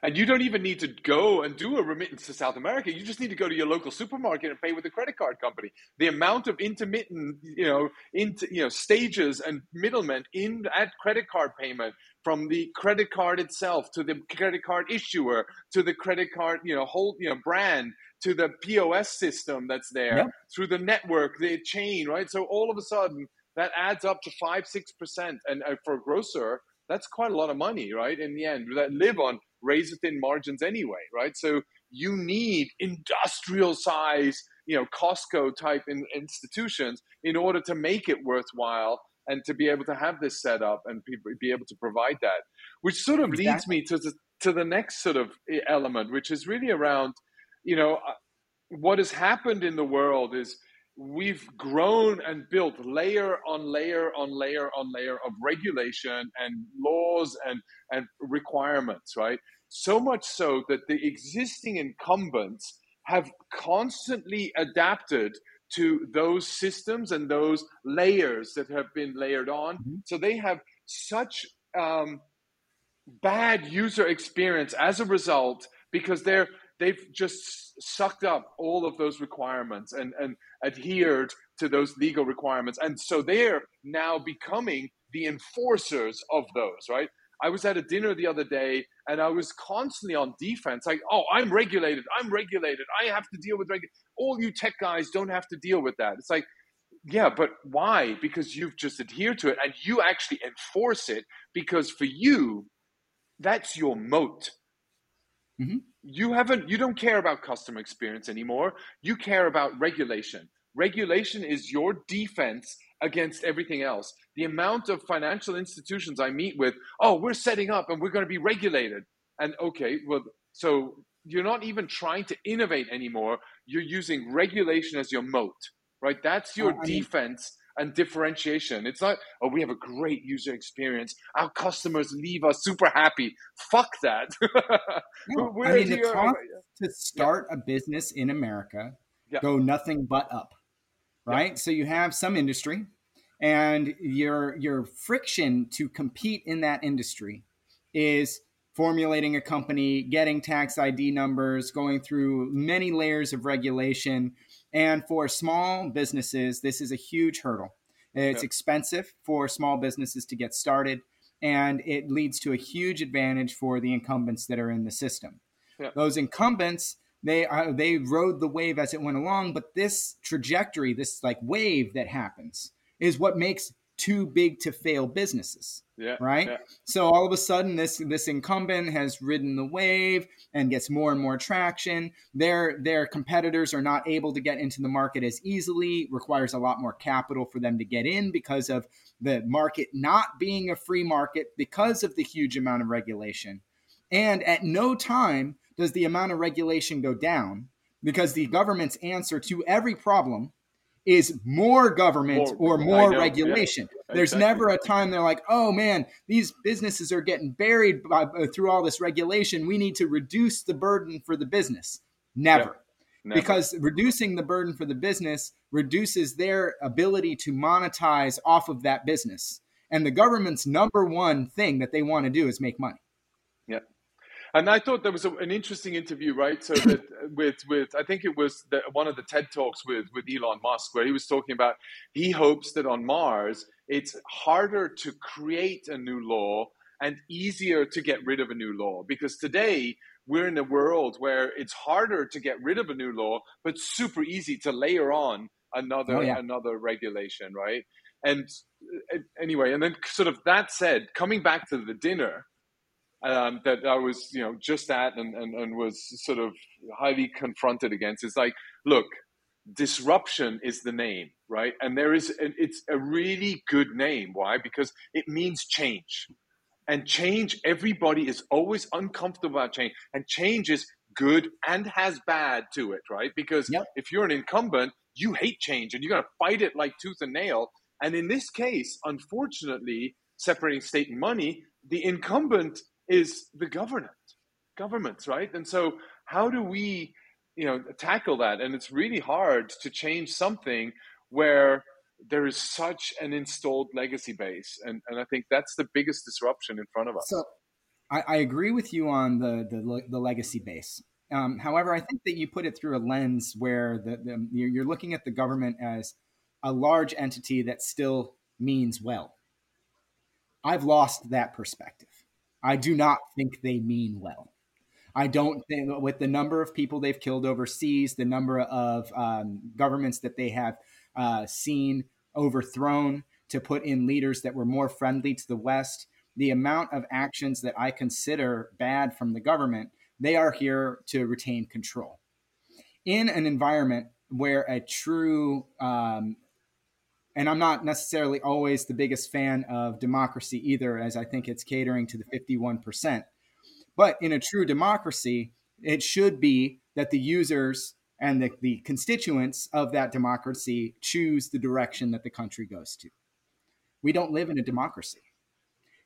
And you don't even need to go and do a remittance to South America. You just need to go to your local supermarket and pay with a credit card company. The amount of intermittent, you know, into, you know, stages and middlemen in that credit card payment, from the credit card itself to the credit card issuer to the credit card, you know, whole, you know, brand, to the P O S system that's there, yep. through the network, the chain, right? So all of a sudden that adds up to five, six percent, and uh, for a grocer, that's quite a lot of money, right? In the end, that live on razor thin margins anyway, right? So you need industrial size, you know, Costco type in, institutions in order to make it worthwhile and to be able to have this set up and be, be able to provide that, which sort of exactly. leads me to the, to the next sort of element, which is really around, you know, what has happened in the world is we've grown and built layer on layer on layer on layer of regulation and laws and, and requirements, right? So much so that the existing incumbents have constantly adapted to those systems and those layers that have been layered on. Mm-hmm. So they have such um, bad user experience as a result, because they're they've just sucked up all of those requirements and, and adhered to those legal requirements. And so they're now becoming the enforcers of those, right? I was at a dinner the other day and I was constantly on defense. Like, oh, I'm regulated. I'm regulated. I have to deal with regulation. All you tech guys don't have to deal with that. It's like, yeah, but why? Because you've just adhered to it and you actually enforce it, because for you, that's your moat. Mm-hmm. You haven't, you don't care about customer experience anymore. You care about regulation. Regulation is your defense against everything else. The amount of financial institutions I meet with, oh, we're setting up and we're going to be regulated. And okay, well, so you're not even trying to innovate anymore. You're using regulation as your moat, right? That's your oh, I mean- defense and differentiation. It's not, oh, we have a great user experience. Our customers leave us super happy. Fuck that. No, I mean, the cost to start yeah. a business in America yeah. go nothing but up, right? Yeah. So you have some industry and your, your friction to compete in that industry is formulating a company, getting tax I D numbers, going through many layers of regulation. And for small businesses, this is a huge hurdle. It's yeah. expensive for small businesses to get started, and it leads to a huge advantage for the incumbents that are in the system. Yeah. Those incumbents, they uh, they rode the wave as it went along, but this trajectory, this like wave that happens, is what makes too big to fail businesses, yeah, right? Yeah. So all of a sudden, this this incumbent has ridden the wave and gets more and more traction. Their their competitors are not able to get into the market as easily, requires a lot more capital for them to get in because of the market not being a free market because of the huge amount of regulation. And at no time does the amount of regulation go down, because the government's answer to every problem is more government more, or more know, regulation. Yeah, there's exactly. never a time they're like, oh man, these businesses are getting buried by, uh, through all this regulation. We need to reduce the burden for the business. Never. Yeah, never. Because reducing the burden for the business reduces their ability to monetize off of that business. And the government's number one thing that they want to do is make money. Yeah. And I thought there was a, an interesting interview, right? So that with with I think it was the, one of the TED Talks with with Elon Musk, where he was talking about he hopes that on Mars it's harder to create a new law and easier to get rid of a new law, because today we're in a world where it's harder to get rid of a new law, but super easy to layer on another oh, yeah. another regulation, right? And uh, anyway, and then sort of that said, coming back to the dinner um, that I was, you know, just at and, and, and was sort of highly confronted against, is like, look, disruption is the name, right? And there is, an, it's a really good name. Why? Because it means change. And change, everybody is always uncomfortable about change. And change is good and has bad to it, right? Because yep. if you're an incumbent, you hate change and you're going to fight it like tooth and nail. And in this case, unfortunately, separating state and money, the incumbent is the government, governments, right? And so how do we, you know, tackle that? And it's really hard to change something where there is such an installed legacy base. And, and I think that's the biggest disruption in front of us. So I, I agree with you on the, the, the legacy base. Um, however, I think that you put it through a lens where the, the you're looking at the government as a large entity that still means well. I've lost that perspective. I do not think they mean well. I don't think, with the number of people they've killed overseas, the number of um, governments that they have Uh, seen overthrown to put in leaders that were more friendly to the West, the amount of actions that I consider bad from the government, they are here to retain control. In an environment where a true, um, and I'm not necessarily always the biggest fan of democracy either, as I think it's catering to the fifty-one percent, but in a true democracy, it should be that the users and the, the constituents of that democracy choose the direction that the country goes to. We don't live in a democracy.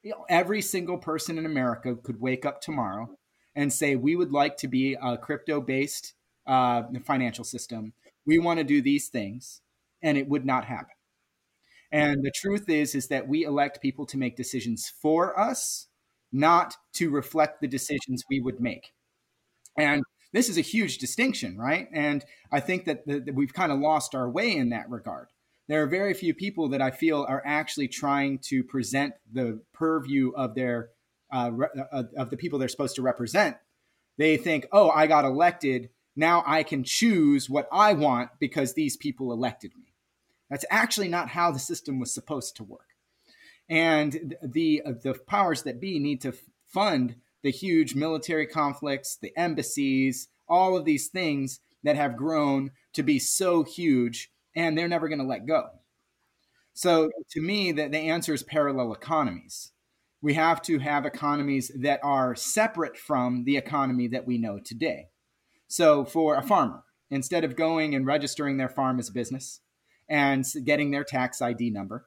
You know, every single person in America could wake up tomorrow and say, we would like to be a crypto-based uh, financial system. We want to do these things. And it would not happen. And the truth is, is that we elect people to make decisions for us, not to reflect the decisions we would make. And this is a huge distinction, right? And I think that, the, that we've kind of lost our way in that regard. There are very few people that I feel are actually trying to present the purview of their uh, re- of the people they're supposed to represent. They think, oh, I got elected. Now I can choose what I want because these people elected me. That's actually not how the system was supposed to work. And the the powers that be need to fund the huge military conflicts, the embassies, all of these things that have grown to be so huge, and they're never going to let go. So to me, the, the answer is parallel economies. We have to have economies that are separate from the economy that we know today. So for a farmer, instead of going and registering their farm as a business and getting their tax I D number,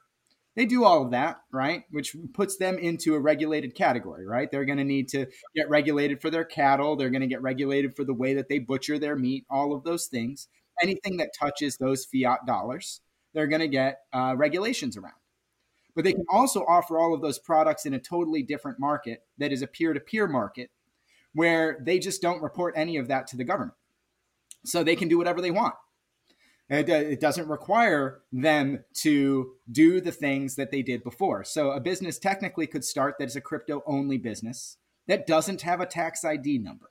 they do all of that, right? Which puts them into a regulated category, right? They're going to need to get regulated for their cattle. They're going to get regulated for the way that they butcher their meat, all of those things. Anything that touches those fiat dollars, they're going to get uh, regulations around. But they can also offer all of those products in a totally different market that is a peer-to-peer market where they just don't report any of that to the government. So they can do whatever they want. It doesn't require them to do the things that they did before. So a business technically could start that is a crypto-only business that doesn't have a tax I D number,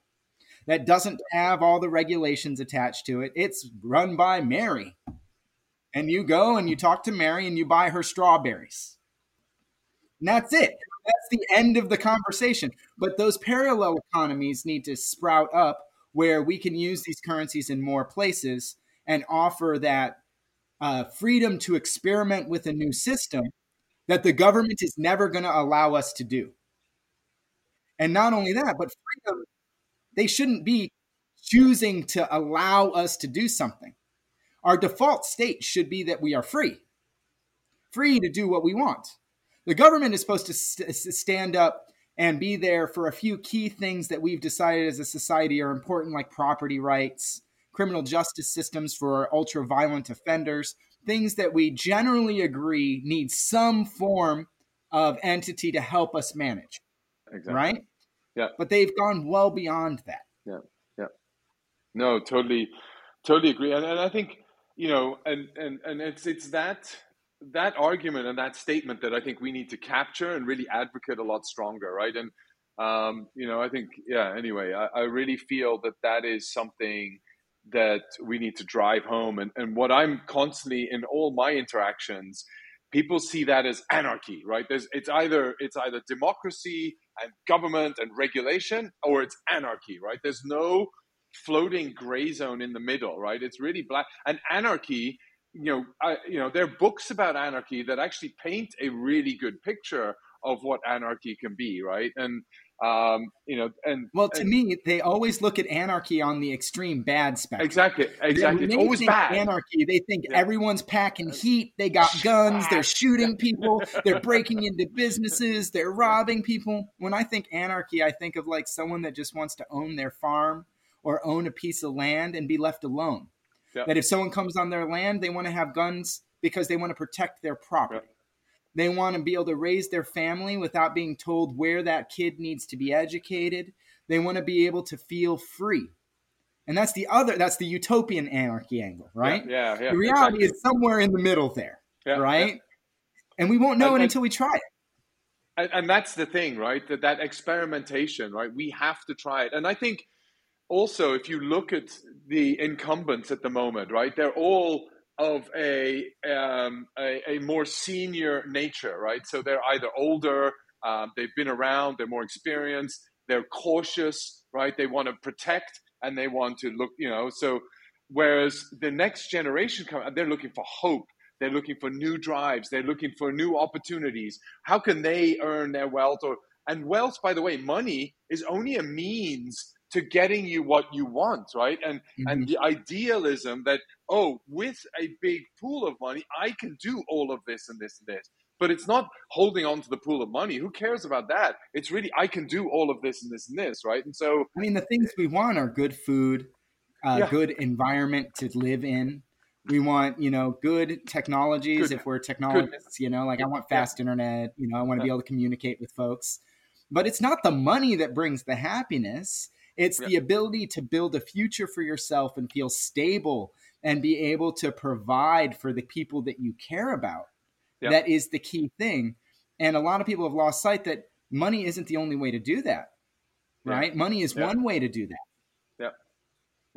that doesn't have all the regulations attached to it. It's run by Mary. And you go and you talk to Mary and you buy her strawberries. And that's it. That's the end of the conversation. But those parallel economies need to sprout up where we can use these currencies in more places and offer that uh, freedom to experiment with a new system that the government is never going to allow us to do. And not only that, but freedom, they shouldn't be choosing to allow us to do something. Our default state should be that we are free, free to do what we want. The government is supposed to st- stand up and be there for a few key things that we've decided as a society are important, like property rights, criminal justice systems for ultra-violent offenders, things that we generally agree need some form of entity to help us manage, exactly. Right? Yeah. But they've gone well beyond that. Yeah, yeah. No, totally, totally agree. And, and I think, you know, and, and, and it's it's that that argument and that statement that I think we need to capture and really advocate a lot stronger, right? And, um, you know, I think, yeah, anyway, I, I really feel that that is something that we need to drive home. And, and what I'm constantly in all my interactions, people see that as anarchy, right? There's, it's either it's either democracy and government and regulation, or it's anarchy, right? There's no floating gray zone in the middle, right? It's really black. And anarchy, you know, I, you know, there are books about anarchy that actually paint a really good picture of what anarchy can be, right? And um, you know, and well, to and, me, they always look at anarchy on the extreme bad spectrum. Exactly, exactly. It's always bad. Anarchy. They think yeah. everyone's packing heat. They got guns. They're shooting people. They're breaking into businesses. They're robbing people. When I think anarchy, I think of like someone that just wants to own their farm or own a piece of land and be left alone. Yeah. That if someone comes on their land, they want to have guns because they want to protect their property. Yeah. They want to be able to raise their family without being told where that kid needs to be educated. They want to be able to feel free. And that's the other, that's the utopian anarchy angle, right? Yeah, yeah. yeah the reality exactly. is somewhere in the middle there, yeah, right? Yeah. And we won't know and, it and, until we try it. And, and that's the thing, right? That that experimentation, right? We have to try it. And I think also if you look at the incumbents at the moment, right? They're all of a, um, a a more senior nature, right? So they're either older, um, they've been around, they're more experienced, they're cautious, right? They want to protect and they want to look, you know, so whereas the next generation, come, they're looking for hope, they're looking for new drives, they're looking for new opportunities. How can they earn their wealth? Or and wealth, by the way, money is only a means to getting you what you want, right? And mm-hmm. and the idealism that, oh, with a big pool of money, I can do all of this and this and this. But it's not holding on to the pool of money. Who cares about that? It's really, I can do all of this and this and this, right? And so... I mean, the things we want are good food, uh, yeah. good environment to live in. We want, you know, good technologies good. if we're technologists, good. you know, like I want fast yeah. internet, you know, I want to yeah. be able to communicate with folks. But it's not the money that brings the happiness. It's yeah. the ability to build a future for yourself and feel stable and be able to provide for the people that you care about. Yeah. That is the key thing. And a lot of people have lost sight that money isn't the only way to do that, right? Yeah. Money is yeah. one way to do that.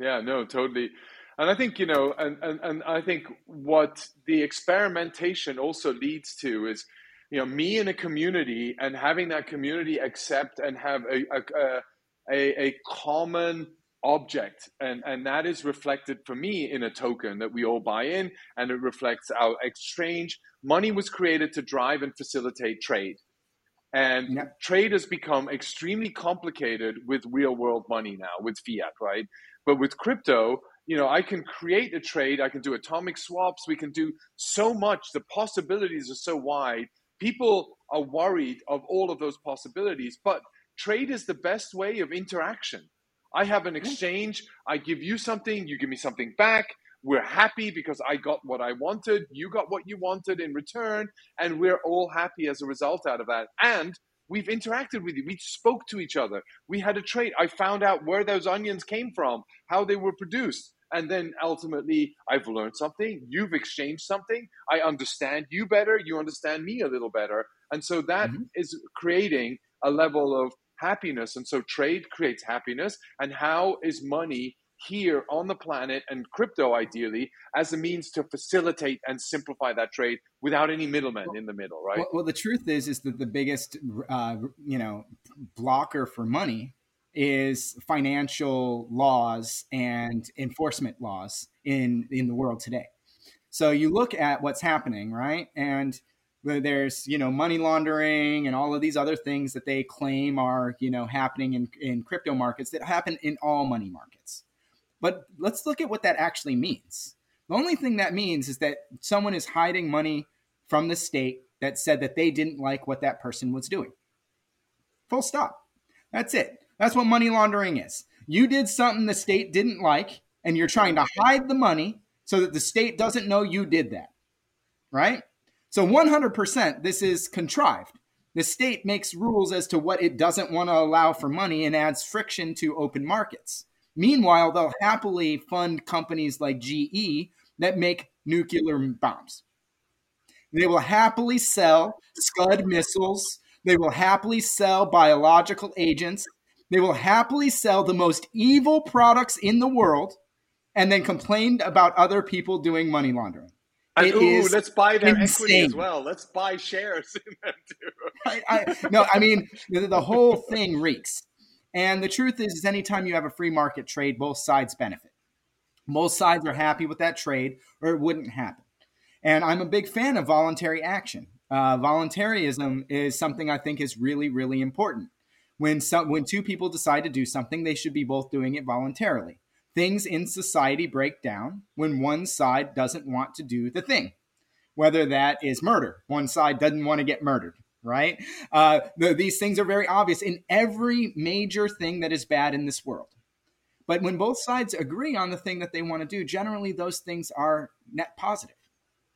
Yeah. Yeah, no, totally. And I think, you know, and, and, and I think what the experimentation also leads to is, you know, me in a community and having that community accept and have a, a, a A, a common object, and, and that is reflected for me in a token that we all buy in, and it reflects our exchange. Money was created to drive and facilitate trade, and yeah. trade has become extremely complicated with real world money now, with fiat, right? But with crypto, you know, I can create a trade, I can do atomic swaps, we can do so much, the possibilities are so wide. People are worried of all of those possibilities, but trade is the best way of interaction. I have an exchange. I give you something. You give me something back. We're happy because I got what I wanted. You got what you wanted in return. And we're all happy as a result out of that. And we've interacted with you. We spoke to each other. We had a trade. I found out where those onions came from, how they were produced. And then ultimately, I've learned something. You've exchanged something. I understand you better. You understand me a little better. And so that mm-hmm. is creating a level of happiness. And so trade creates happiness. And how is money here on the planet, and crypto ideally, as a means to facilitate and simplify that trade without any middlemen well, in the middle, right? Well, well, the truth is, is that the biggest, uh, you know, blocker for money is financial laws and enforcement laws in, in the world today. So you look at what's happening, right? And there's, you know, money laundering and all of these other things that they claim are, you know, happening in, in crypto markets that happen in all money markets. But let's look at what that actually means. The only thing that means is that someone is hiding money from the state that said that they didn't like what that person was doing. Full stop. That's it. That's what money laundering is. You did something the state didn't like, and you're trying to hide the money so that the state doesn't know you did that, right? So one hundred percent, this is contrived. The state makes rules as to what it doesn't want to allow for money and adds friction to open markets. Meanwhile, they'll happily fund companies like G E that make nuclear bombs. They will happily sell Scud missiles. They will happily sell biological agents. They will happily sell the most evil products in the world and then complain about other people doing money laundering. And, ooh, let's buy their insane. equity as well. Let's buy shares in them too. I, I, no, I mean, the, the whole thing reeks. And the truth is, is anytime you have a free market trade, both sides benefit. Most sides are happy with that trade, or it wouldn't happen. And I'm a big fan of voluntary action. Uh, voluntarism is something I think is really, really important. When some, when two people decide to do something, they should be both doing it voluntarily. Things in society break down when one side doesn't want to do the thing, whether that is murder. One side doesn't want to get murdered, right? Uh, the, these things are very obvious in every major thing that is bad in this world. But when both sides agree on the thing that they want to do, generally those things are net positive.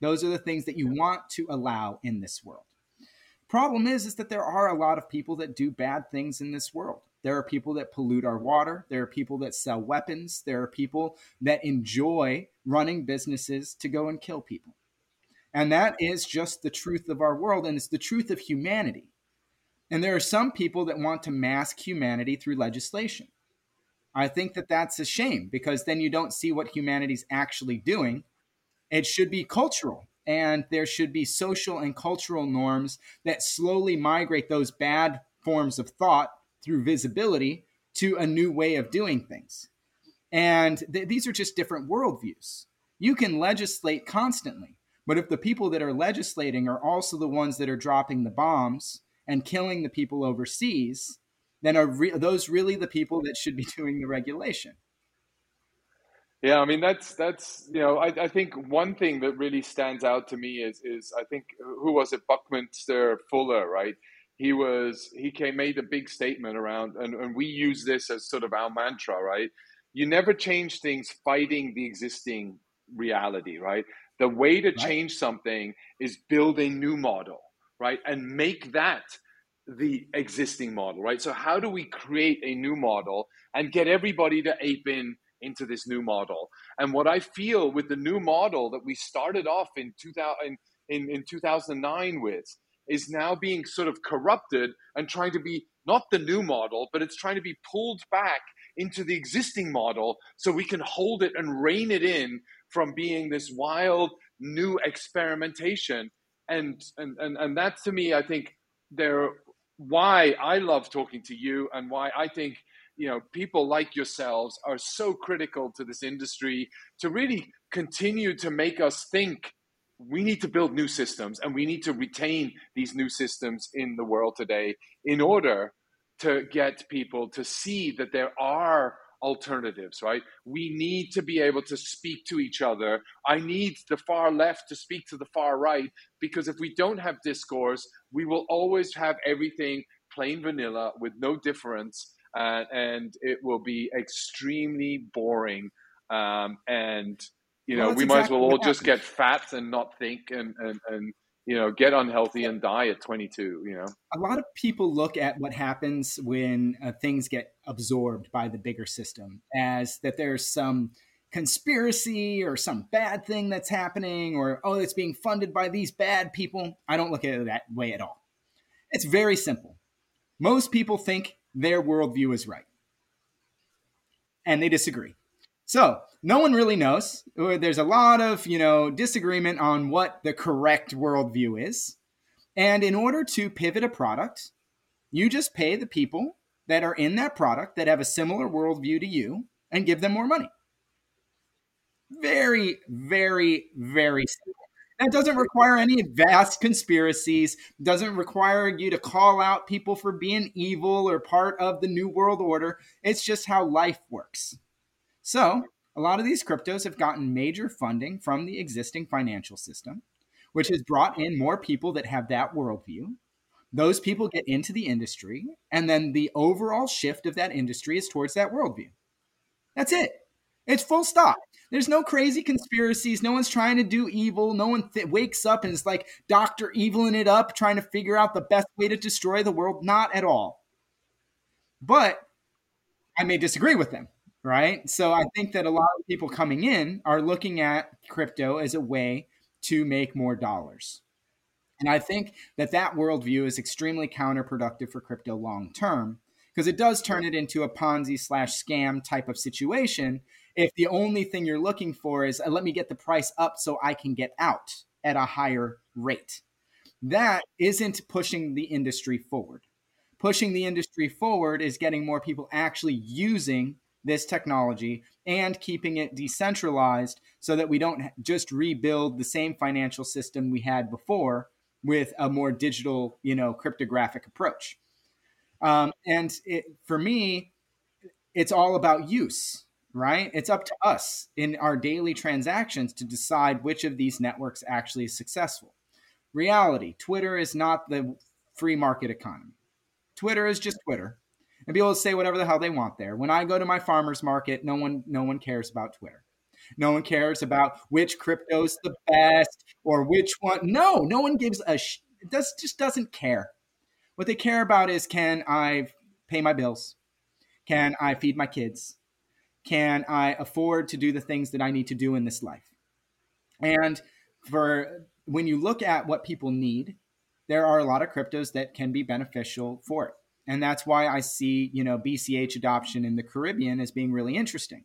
Those are the things that you want to allow in this world. Problem is, is that there are a lot of people that do bad things in this world. There are people that pollute our water. There are people that sell weapons. There are people that enjoy running businesses to go and kill people. And that is just the truth of our world, and it's the truth of humanity. And there are some people that want to mask humanity through legislation. I think that that's a shame, because then you don't see what humanity's actually doing. It should be cultural, and there should be social and cultural norms that slowly migrate those bad forms of thought through visibility to a new way of doing things. And th- these are just different worldviews. You can legislate constantly, but if the people that are legislating are also the ones that are dropping the bombs and killing the people overseas, then are re- those really the people that should be doing the regulation? Yeah, I mean, that's, that's you know, I, I think one thing that really stands out to me is, is I think, who was it, Buckminster Fuller, right? He was, he came, made a big statement around, and, and we use this as sort of our mantra, right? You never change things fighting the existing reality, right? The way to change something is build a new model, right? And make that the existing model, right? So how do we create a new model and get everybody to ape in into this new model? And what I feel with the new model that we started off in two thousand in, in two thousand nine with is now being sort of corrupted and trying to be not the new model, but it's trying to be pulled back into the existing model so we can hold it and rein it in from being this wild new experimentation. And and and, and that, to me, I think there why I love talking to you, and why I think, you know, people like yourselves are so critical to this industry to really continue to make us think we need to build new systems, and we need to retain these new systems in the world today in order to get people to see that there are alternatives, right? We need to be able to speak to each other. I need the far left to speak to the far right, because if we don't have discourse, we will always have everything plain vanilla with no difference. Uh, and it will be extremely boring. Um, and, you know, well, we might exactly as well all just get fat and not think and, and, and, you know, get unhealthy and die at twenty-two, you know. A lot of people look at what happens when uh, things get absorbed by the bigger system as that there's some conspiracy or some bad thing that's happening, or, oh, it's being funded by these bad people. I don't look at it that way at all. It's very simple. Most people think their worldview is right, and they disagree. So no one really knows. There's a lot of, you know, disagreement on what the correct worldview is. And in order to pivot a product, you just pay the people that are in that product that have a similar worldview to you and give them more money. Very, very, very simple. That doesn't require any vast conspiracies, doesn't require you to call out people for being evil or part of the New World Order. It's just how life works. So a lot of these cryptos have gotten major funding from the existing financial system, which has brought in more people that have that worldview. Those people get into the industry, and then the overall shift of that industry is towards that worldview. That's it. It's full stop. There's no crazy conspiracies. No one's trying to do evil. No one th- wakes up and is like Doctor Eviling it up, trying to figure out the best way to destroy the world. Not at all. But I may disagree with them, right? So I think that a lot of people coming in are looking at crypto as a way to make more dollars. And I think that that worldview is extremely counterproductive for crypto long term, because it does turn it into a Ponzi slash scam type of situation. If the only thing you're looking for is, let me get the price up so I can get out at a higher rate, that isn't pushing the industry forward. Pushing the industry forward is getting more people actually using this technology and keeping it decentralized so that we don't just rebuild the same financial system we had before with a more digital, you know, cryptographic approach. Um, and it, for me, it's all about use, right? It's up to us in our daily transactions to decide which of these networks actually is successful. Reality, Twitter is not the free market economy. Twitter is just Twitter. And people say whatever the hell they want there. When I go to my farmer's market, no one, no one cares about Twitter. No one cares about which crypto's the best or which one. No, no one gives a sh- does, just doesn't care. What they care about is, can I pay my bills? Can I feed my kids? Can I afford to do the things that I need to do in this life? And for when you look at what people need, there are a lot of cryptos that can be beneficial for it. And that's why I see, you know, B C H adoption in the Caribbean as being really interesting,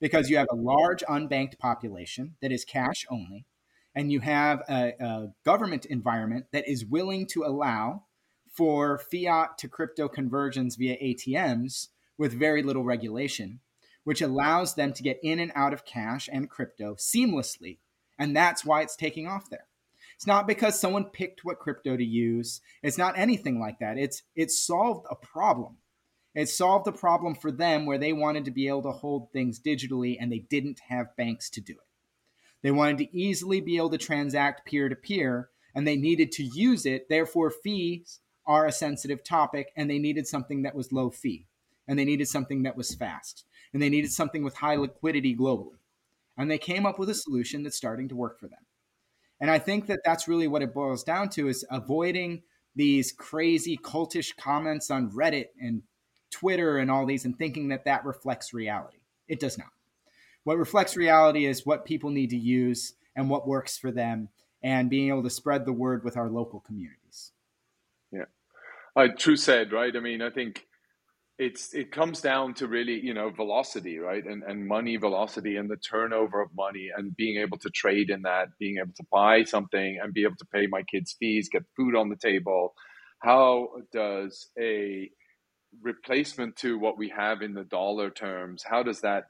because you have a large unbanked population that is cash only, and you have a, a government environment that is willing to allow for fiat to crypto conversions via A T Ms with very little regulation, which allows them to get in and out of cash and crypto seamlessly. And that's why it's taking off there. It's not because someone picked what crypto to use. It's not anything like that. It's it solved a problem. It solved a problem for them where they wanted to be able to hold things digitally and they didn't have banks to do it. They wanted to easily be able to transact peer-to-peer and they needed to use it. Therefore, fees are a sensitive topic and they needed something that was low fee and they needed something that was fast and they needed something with high liquidity globally. And they came up with a solution that's starting to work for them. And I think that that's really what it boils down to, is avoiding these crazy cultish comments on Reddit and Twitter and all these and thinking that that reflects reality. It does not. What reflects reality is what people need to use and what works for them and being able to spread the word with our local communities. Yeah. Uh, true said, right? I mean, I think it's it comes down to really, you know, velocity, right? And and money velocity and the turnover of money and being able to trade in that, being able to buy something and be able to pay my kids' fees, get food on the table. How does a replacement to what we have in the dollar terms, how does that,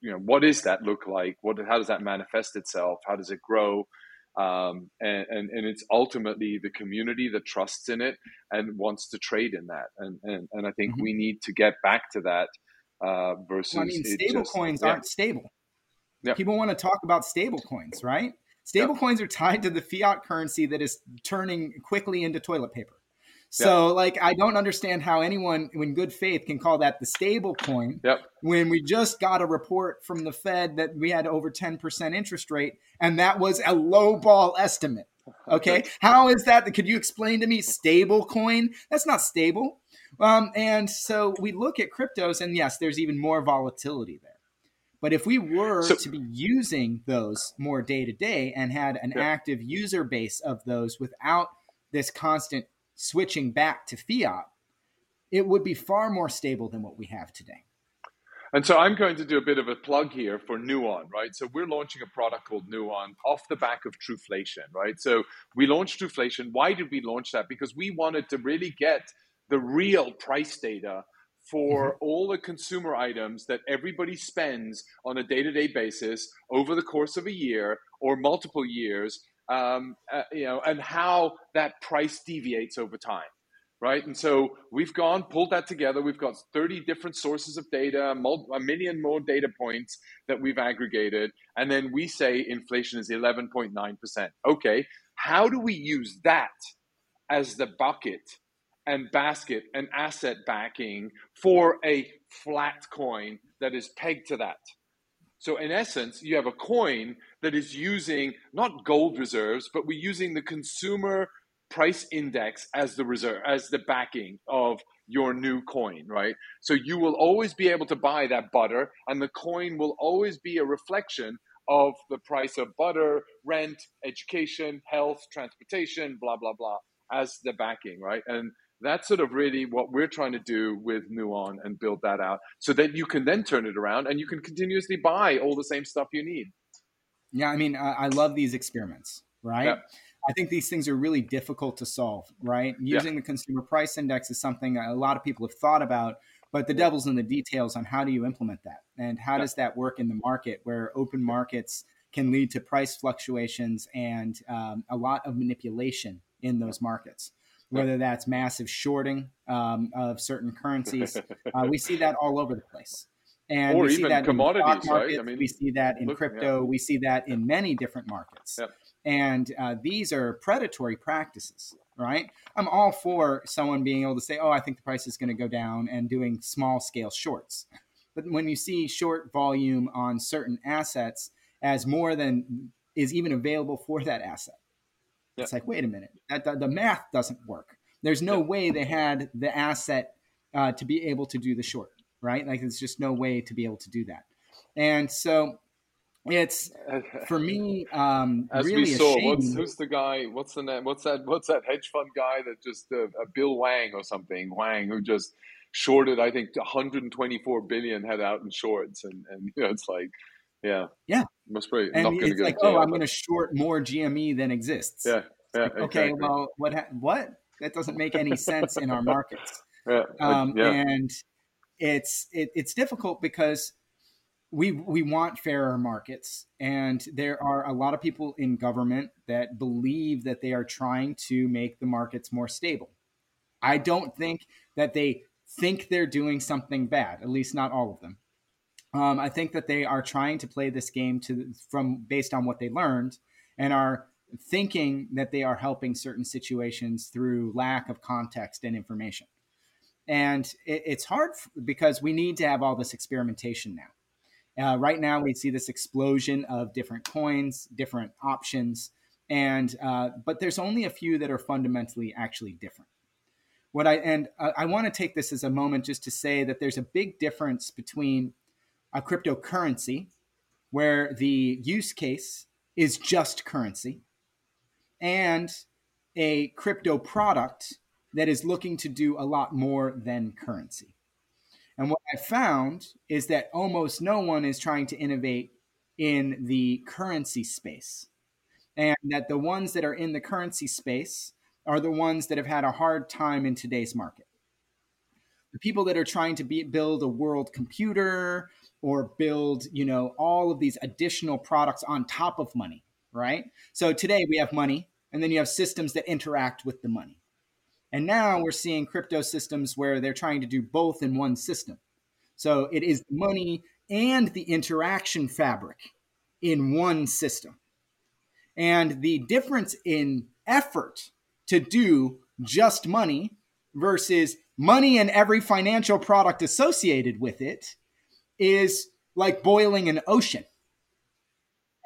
you know, what is that look like? What, how does that manifest itself? How does it grow? Um, and, and, and it's ultimately the community that trusts in it and wants to trade in that. And and, and I think mm-hmm. we need to get back to that uh, versus... Well, I mean, stable just, coins yeah. aren't stable. Yeah. People want to talk about stable coins, right? Stable yeah. coins are tied to the fiat currency that is turning quickly into toilet paper. So yep. like, I don't understand how anyone in good faith can call that the stable coin yep. when we just got a report from the Fed that we had over ten percent interest rate. And that was a low ball estimate. Okay. How is that? Could you explain to me stable coin? That's not stable. Um, and so we look at cryptos and yes, there's even more volatility there. But if we were so, to be using those more day to day and had an yeah. active user base of those without this constant switching back to fiat, it would be far more stable than what we have today. And so I'm going to do a bit of a plug here for Nuon, right? So we're launching a product called Nuon off the back of Trueflation, right? So we launched Trueflation. Why did we launch that? Because we wanted to really get the real price data for mm-hmm. all the consumer items that everybody spends on a day-to-day basis over the course of a year or multiple years. Um, uh, you know, and how that price deviates over time, right? And so we've gone, pulled that together. We've got thirty different sources of data, mul- a million more data points that we've aggregated. And then we say inflation is eleven point nine percent. Okay, how do we use that as the bucket and basket and asset backing for a flat coin that is pegged to that? So in essence, you have a coin that is using not gold reserves, but we're using the consumer price index as the reserve, as the backing of your new coin, right? So you will always be able to buy that butter, and the coin will always be a reflection of the price of butter, rent, education, health, transportation, blah, blah, blah, as the backing, right? And that's sort of really what we're trying to do with Nuon and build that out so that you can then turn it around and you can continuously buy all the same stuff you need. Yeah, I mean, I, I love these experiments, right? Yeah. I think these things are really difficult to solve, right? Using yeah. the consumer price index is something a lot of people have thought about, but the devil's in the details on how do you implement that? And how yeah. does that work in the market where open markets can lead to price fluctuations and um, a lot of manipulation in those markets, whether that's massive shorting um, of certain currencies. uh, we see that all over the place. And or we even see that commodities, in stock markets, right? I mean, we see that in look, crypto. Yeah. We see that in many different markets. Yeah. And uh, these are predatory practices, right? I'm all for someone being able to say, oh, I think the price is going to go down and doing small scale shorts. But when you see short volume on certain assets as more than is even available for that asset, yeah. it's like, wait a minute, that, the, the math doesn't work. There's no yeah. way they had the asset uh, to be able to do the short. Right? Like, there's just no way to be able to do that. And so it's, for me, um, As really we saw, a shame. What's, who's the guy, what's the name, what's that, what's that hedge fund guy that just, uh, Bill Wang or something, Wang, who just shorted, I think, one hundred twenty-four billion head out in shorts. And, and you know, it's like, yeah. Yeah. Must be and not it's like, oh, I'm going to short more G M E than exists. Yeah. yeah like, okay, exactly. well, what, ha- what? That doesn't make any sense in our markets. Yeah. Um, yeah. And... It's it, it's difficult because we we want fairer markets, and there are a lot of people in government that believe that they are trying to make the markets more stable. I don't think that they think they're doing something bad, at least not all of them. Um, I think that they are trying to play this game to from based on what they learned and are thinking that they are helping certain situations through lack of context and information. And it's hard because we need to have all this experimentation now. Uh, right now, we see this explosion of different coins, different options, and uh, but there's only a few that are fundamentally actually different. What I and I, I want to take this as a moment just to say that there's a big difference between a cryptocurrency, where the use case is just currency, and a crypto product that is looking to do a lot more than currency. And what I found is that almost no one is trying to innovate in the currency space, and that the ones that are in the currency space are the ones that have had a hard time in today's market. The people that are trying to be, build a world computer or build, you know, all of these additional products on top of money, right? So today we have money, and then you have systems that interact with the money. And now we're seeing crypto systems where they're trying to do both in one system. So it is the money and the interaction fabric in one system. And the difference in effort to do just money versus money and every financial product associated with it is like boiling an ocean.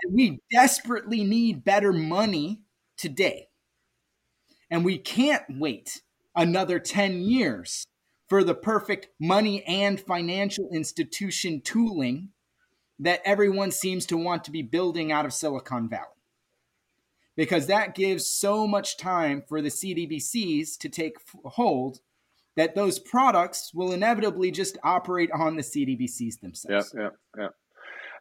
And we desperately need better money today. And we can't wait another ten years for the perfect money and financial institution tooling that everyone seems to want to be building out of Silicon Valley. Because that gives so much time for the C D B Cs to take hold that those products will inevitably just operate on the C D B Cs themselves. Yeah, yeah, yeah.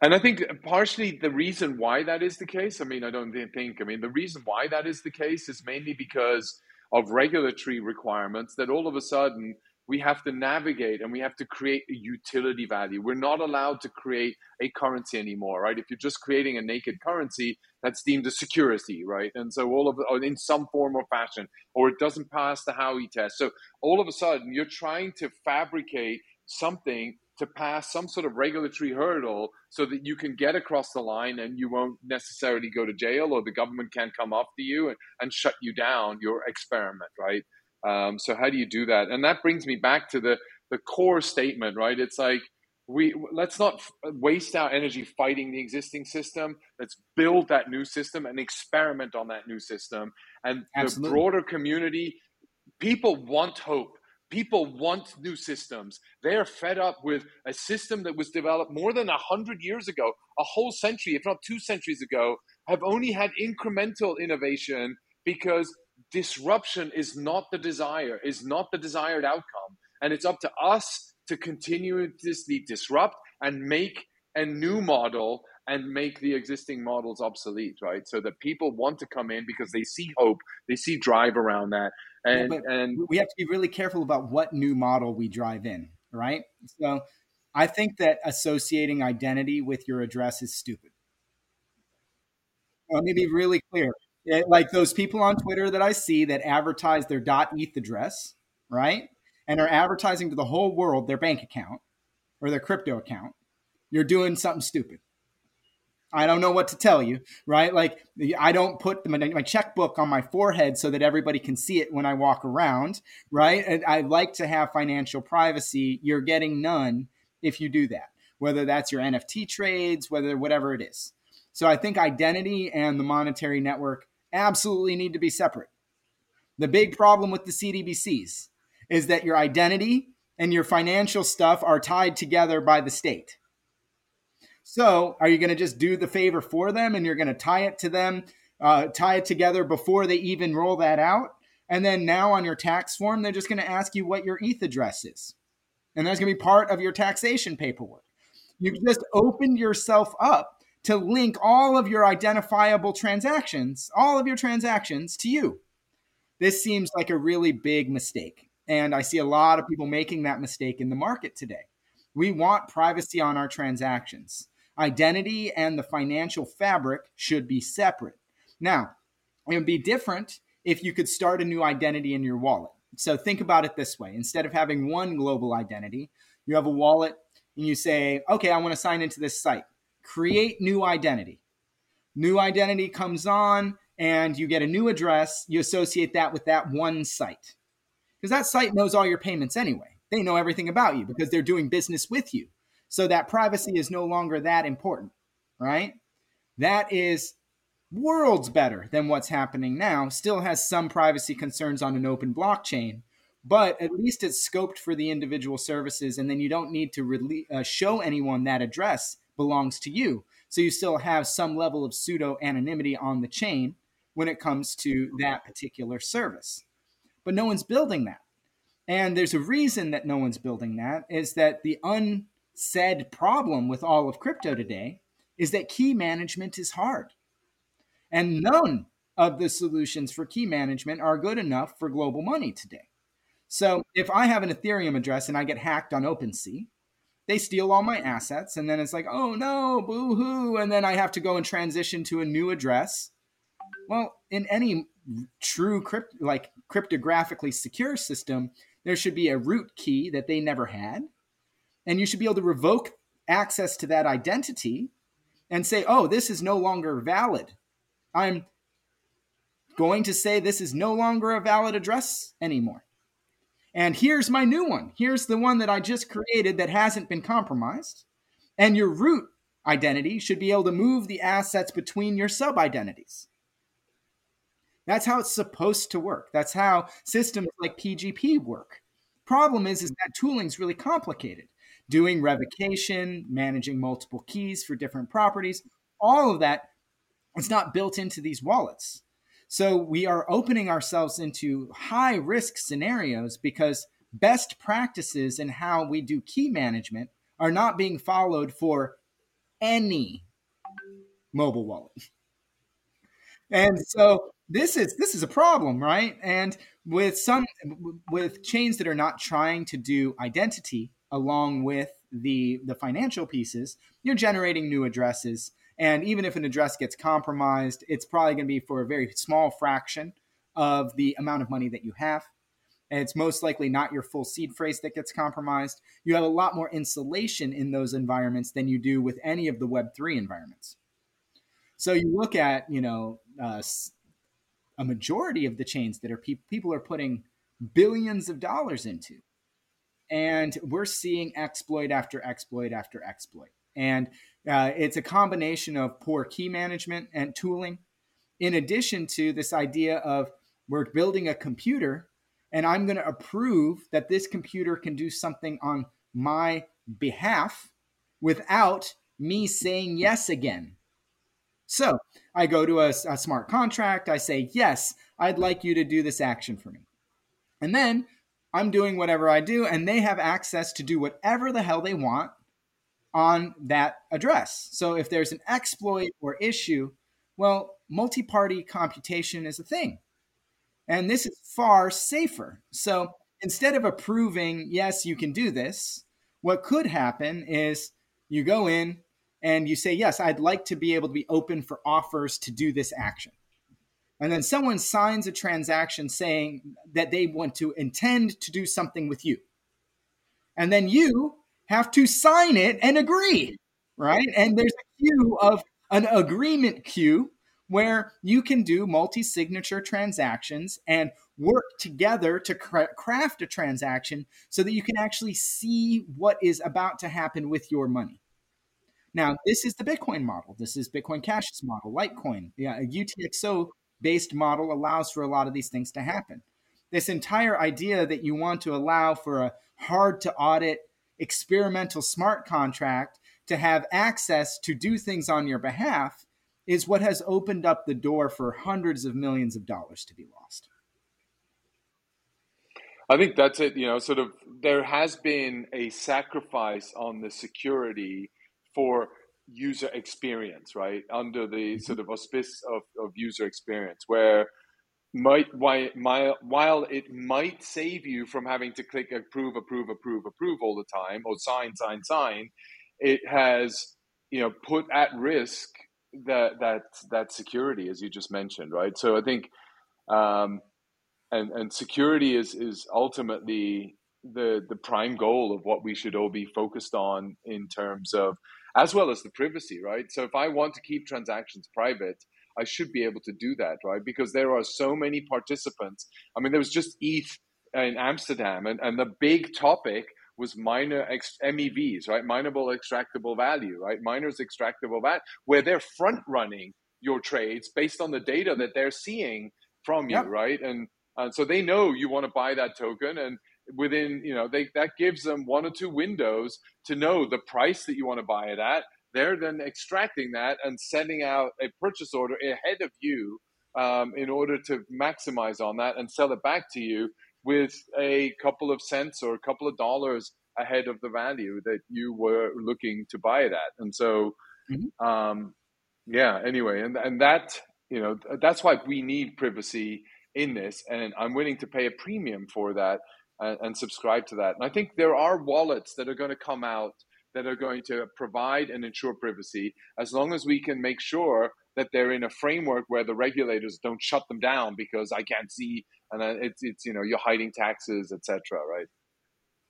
And I think partially the reason why that is the case, I mean, I don't think, I mean, the reason why that is the case is mainly because of regulatory requirements that all of a sudden we have to navigate and we have to create a utility value. We're not allowed to create a currency anymore, right? If you're just creating a naked currency, that's deemed a security, right? And so all of or in some form or fashion, or it doesn't pass the Howey test. So all of a sudden you're trying to fabricate something to pass some sort of regulatory hurdle so that you can get across the line and you won't necessarily go to jail or the government can't come after you and, and shut you down your experiment, right? Um, so how do you do that? And that brings me back to the, the core statement, right? It's like, we let's not waste our energy fighting the existing system. Let's build that new system and experiment on that new system. And Absolutely. The broader community, people want hope. People want new systems. They are fed up with a system that was developed more than one hundred years ago, a whole century, if not two centuries ago, have only had incremental innovation because disruption is not the desire, is not the desired outcome. And it's up to us to continuously disrupt and make a new model and make the existing models obsolete, right? So that people want to come in because they see hope, they see drive around that. And, yeah, and we have to be really careful about what new model we drive in, right? So I think that associating identity with your address is stupid. Let me be really clear. It, like those people on Twitter that I see that advertise their .eth address, right? And are advertising to the whole world their bank account or their crypto account. You're doing something stupid. I don't know what to tell you, right? Like I don't put my, my checkbook on my forehead so that everybody can see it when I walk around, right? And I like to have financial privacy. You're getting none if you do that, whether that's your N F T trades, whether whatever it is. So I think identity and the monetary network absolutely need to be separate. The big problem with the C D B Cs is that your identity and your financial stuff are tied together by the state. So are you going to just do the favor for them and you're going to tie it to them, uh, tie it together before they even roll that out? And then now on your tax form, they're just going to ask you what your E T H address is. And that's going to be part of your taxation paperwork. You've just opened yourself up to link all of your identifiable transactions, all of your transactions to you. This seems like a really big mistake. And I see a lot of people making that mistake in the market today. We want privacy on our transactions. Identity and the financial fabric should be separate. Now, it would be different if you could start a new identity in your wallet. So think about it this way. Instead of having one global identity, you have a wallet and you say, okay, I want to sign into this site. Create new identity. New identity comes on and you get a new address. You associate that with that one site. Because that site knows all your payments anyway. They know everything about you because they're doing business with you. So that privacy is no longer that important, right? That is worlds better than what's happening now. Still has some privacy concerns on an open blockchain, but at least it's scoped for the individual services. And then you don't need to really, uh, show anyone that address belongs to you. So you still have some level of pseudo anonymity on the chain when it comes to that particular service. But no one's building that. And there's a reason that no one's building that is that the unsaid problem with all of crypto today is that key management is hard. And none of the solutions for key management are good enough for global money today. So if I have an Ethereum address and I get hacked on OpenSea, they steal all my assets. And then it's like, oh no, boo-hoo. And then I have to go and transition to a new address. Well, in any true crypt- like cryptographically secure system, there should be a root key that they never had. And you should be able to revoke access to that identity and say, oh, this is no longer valid. I'm going to say this is no longer a valid address anymore. And here's my new one. Here's the one that I just created that hasn't been compromised. And your root identity should be able to move the assets between your sub-identities. That's how it's supposed to work. That's how systems like P G P work. Problem is, is that tooling's really complicated. Doing revocation, managing multiple keys for different properties, all of that, it's not built into these wallets. So we are opening ourselves into high risk scenarios because best practices in how we do key management are not being followed for any mobile wallet. And so This is this is a problem, right? And with some with chains that are not trying to do identity along with the the financial pieces, you're generating new addresses. And even if an address gets compromised, it's probably going to be for a very small fraction of the amount of money that you have. And it's most likely not your full seed phrase that gets compromised. You have a lot more insulation in those environments than you do with any of the Web three environments. So you look at, you know, uh, a majority of the chains that are pe- people are putting billions of dollars into. And we're seeing exploit after exploit after exploit. And uh, it's a combination of poor key management and tooling, in addition to this idea of we're building a computer and I'm going to approve that this computer can do something on my behalf without me saying yes again. So I go to a, a smart contract. I say, yes, I'd like you to do this action for me. And then I'm doing whatever I do, and they have access to do whatever the hell they want on that address. So if there's an exploit or issue, well, multi-party computation is a thing. And this is far safer. So instead of approving, yes, you can do this, what could happen is you go in and you say, yes, I'd like to be able to be open for offers to do this action. And then someone signs a transaction saying that they want to intend to do something with you. And then you have to sign it and agree, right? And there's a queue of an agreement queue where you can do multi-signature transactions and work together to cra- craft a transaction so that you can actually see what is about to happen with your money. Now, this is the Bitcoin model. This is Bitcoin Cash's model, Litecoin. Yeah, a U T X O-based model allows for a lot of these things to happen. This entire idea that you want to allow for a hard-to-audit experimental smart contract to have access to do things on your behalf is what has opened up the door for hundreds of millions of dollars to be lost. I think that's it. You know, sort of there has been a sacrifice on the security for user experience, right? Under the sort of auspice of, of user experience, where might why my while it might save you from having to click approve, approve, approve, approve all the time, or sign, sign, sign, it has, you know, put at risk that that that security, as you just mentioned, right? So I think um, and and security is is ultimately the the prime goal of what we should all be focused on in terms of, as well as the privacy, right? So if I want to keep transactions private, I should be able to do that, right? Because there are so many participants. I mean, there was just E T H in Amsterdam, and, and the big topic was minor ex- M E Vs, right? Mineable extractable value, right? Miners extractable value, where they're front running your trades based on the data that they're seeing from you, yep. right? And and so they know you want to buy that token, and within, you know, they that gives them one or two windows to know the price that you want to buy it at. They're then extracting that and sending out a purchase order ahead of you um, in order to maximize on that and sell it back to you with a couple of cents or a couple of dollars ahead of the value that you were looking to buy it at. And so, mm-hmm. um, yeah, anyway, and, and that, you know, that's why we need privacy in this. And I'm willing to pay a premium for that and, and subscribe to that. And I think there are wallets that are going to come out that are going to provide and ensure privacy, as long as we can make sure that they're in a framework where the regulators don't shut them down because I can't see, and it's, it's you know, you're hiding taxes, et cetera, right?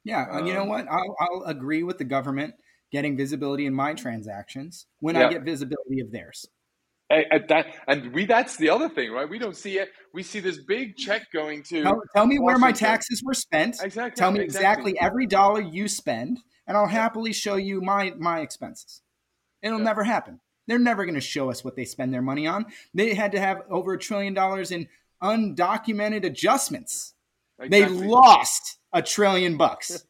Yeah, um, and you know what? I'll, I'll agree with the government getting visibility in my transactions when yeah. I get visibility of theirs. At that, and we that's the other thing, right? We don't see it. We see this big check going to... Tell, tell me Washington. Where my taxes were spent. Exactly. Tell me exactly, exactly every dollar you spend. And I'll happily show you my my expenses. It'll yeah. never happen. They're never going to show us what they spend their money on. They had to have over a trillion dollars in undocumented adjustments. Exactly. They lost a trillion bucks.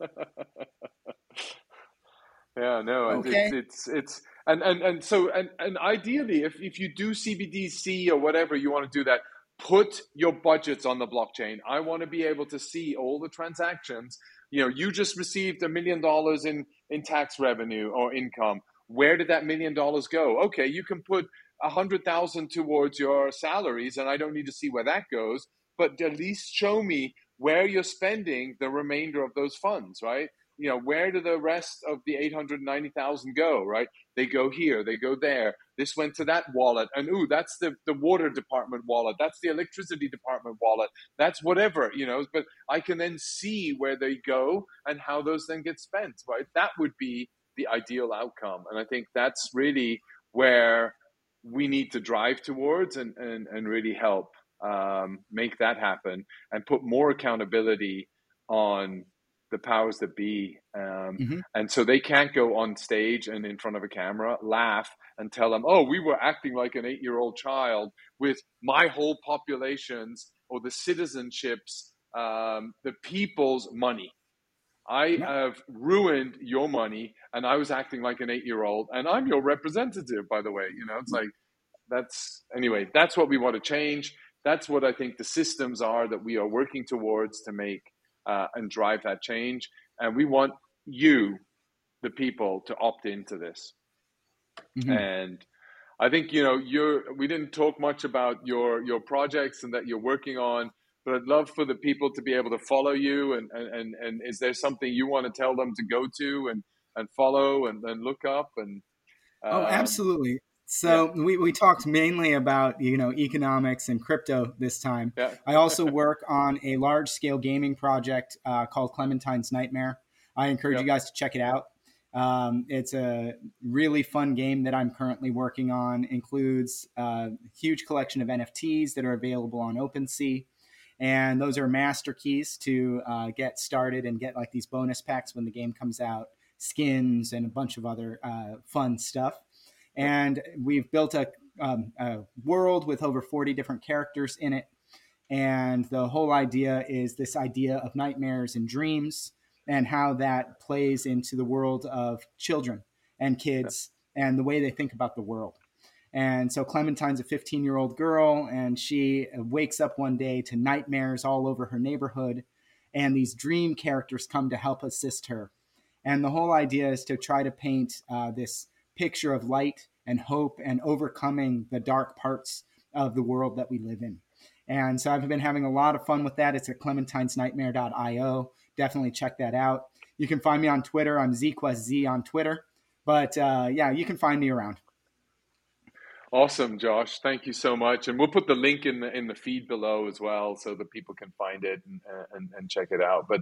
yeah, no, okay. it's, it's it's and and and so and and ideally, if if you do C B D C or whatever you want to do that, put your budgets on the blockchain. I want to be able to see all the transactions. You know, you just received a million dollars in, in tax revenue or income. Where did that million dollars go? Okay, you can put a hundred thousand towards your salaries, and I don't need to see where that goes. But at least show me where you're spending the remainder of those funds, right? You know, where do the rest of the eight hundred ninety thousand go? Right? They go here, they go there. This went to that wallet, and ooh, that's the the water department wallet. That's the electricity department wallet. That's whatever, you know. But I can then see where they go and how those then get spent. Right? That would be the ideal outcome, and I think that's really where we need to drive towards and and, and really help um, make that happen and put more accountability on the powers that be. Um, mm-hmm. And so they can't go on stage and in front of a camera, laugh and tell them, oh, we were acting like an eight-year-old child with my whole population's or the citizenship's, um, the people's money. I yeah. have ruined your money and I was acting like an eight-year-old and I'm your representative, by the way. You know, it's mm-hmm. like, that's anyway, that's what we want to change. That's what I think the systems are that we are working towards to make uh, and drive that change. And we want you, the people, to opt into this. Mm-hmm. And I think, you know, you're, we didn't talk much about your, your projects and that you're working on, but I'd love for the people to be able to follow you. And, and, and is there something you want to tell them to go to and, and follow and, and look up? And um, Oh, absolutely. So yeah. we, we talked mainly about, you know, economics and crypto this time. Yeah. I also work on a large scale gaming project uh, called Clementine's Nightmare. I encourage yeah. you guys to check it out. Um, it's a really fun game that I'm currently working on. Includes a huge collection of N F Ts that are available on OpenSea. And those are master keys to uh, get started and get like these bonus packs when the game comes out, skins and a bunch of other uh, fun stuff. And we've built a, um, a world with over forty different characters in it. And the whole idea is this idea of nightmares and dreams and how that plays into the world of children and kids and the way they think about the world. And so Clementine's a fifteen-year-old girl, and she wakes up one day to nightmares all over her neighborhood. And these dream characters come to help assist her. And the whole idea is to try to paint uh, this picture of light and hope and overcoming the dark parts of the world that we live in. And so I've been having a lot of fun with that. It's at Clementines Nightmare dot I O. Definitely check that out. You can find me on Twitter. I'm Z Quest Z on Twitter. But uh, yeah, you can find me around. Awesome, Josh. Thank you so much. And we'll put the link in the in the feed below as well so that people can find it and, and, and check it out. But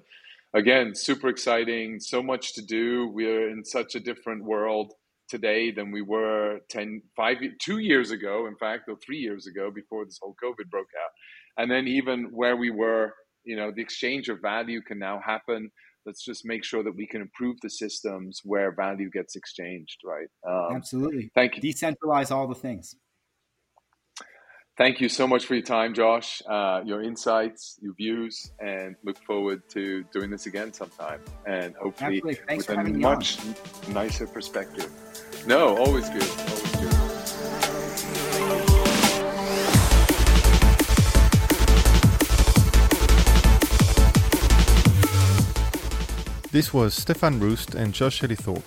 again, super exciting. So much to do. We're in such a different world today than we were ten, five, two years ago, in fact, or three years ago before this whole COVID broke out. And then even where we were, you know, the exchange of value can now happen. Let's just make sure that we can improve the systems where value gets exchanged, right? Um, Absolutely. Thank you. Decentralize all the things. Thank you so much for your time, Josh, uh, your insights, your views, and look forward to doing this again sometime. And hopefully with a much on. nicer perspective. No, always good. Always good. This was Stefan Roost and Josh Ellithorpe.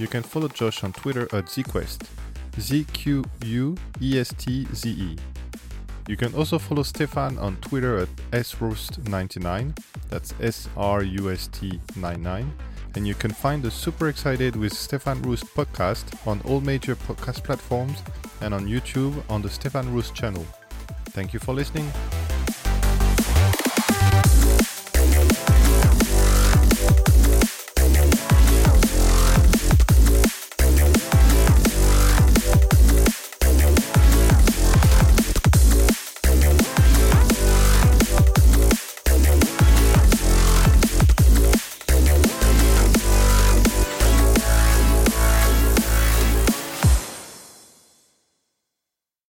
You can follow Josh on Twitter at Z Quest. Z Q U E S T Z E. You can also follow Stefan on Twitter at S Roost ninety-nine, that's S R U S T ninety-nine, and you can find the Super Excited with Stefan Roost podcast on all major podcast platforms and on YouTube on the Stefan Roost channel. Thank you for listening.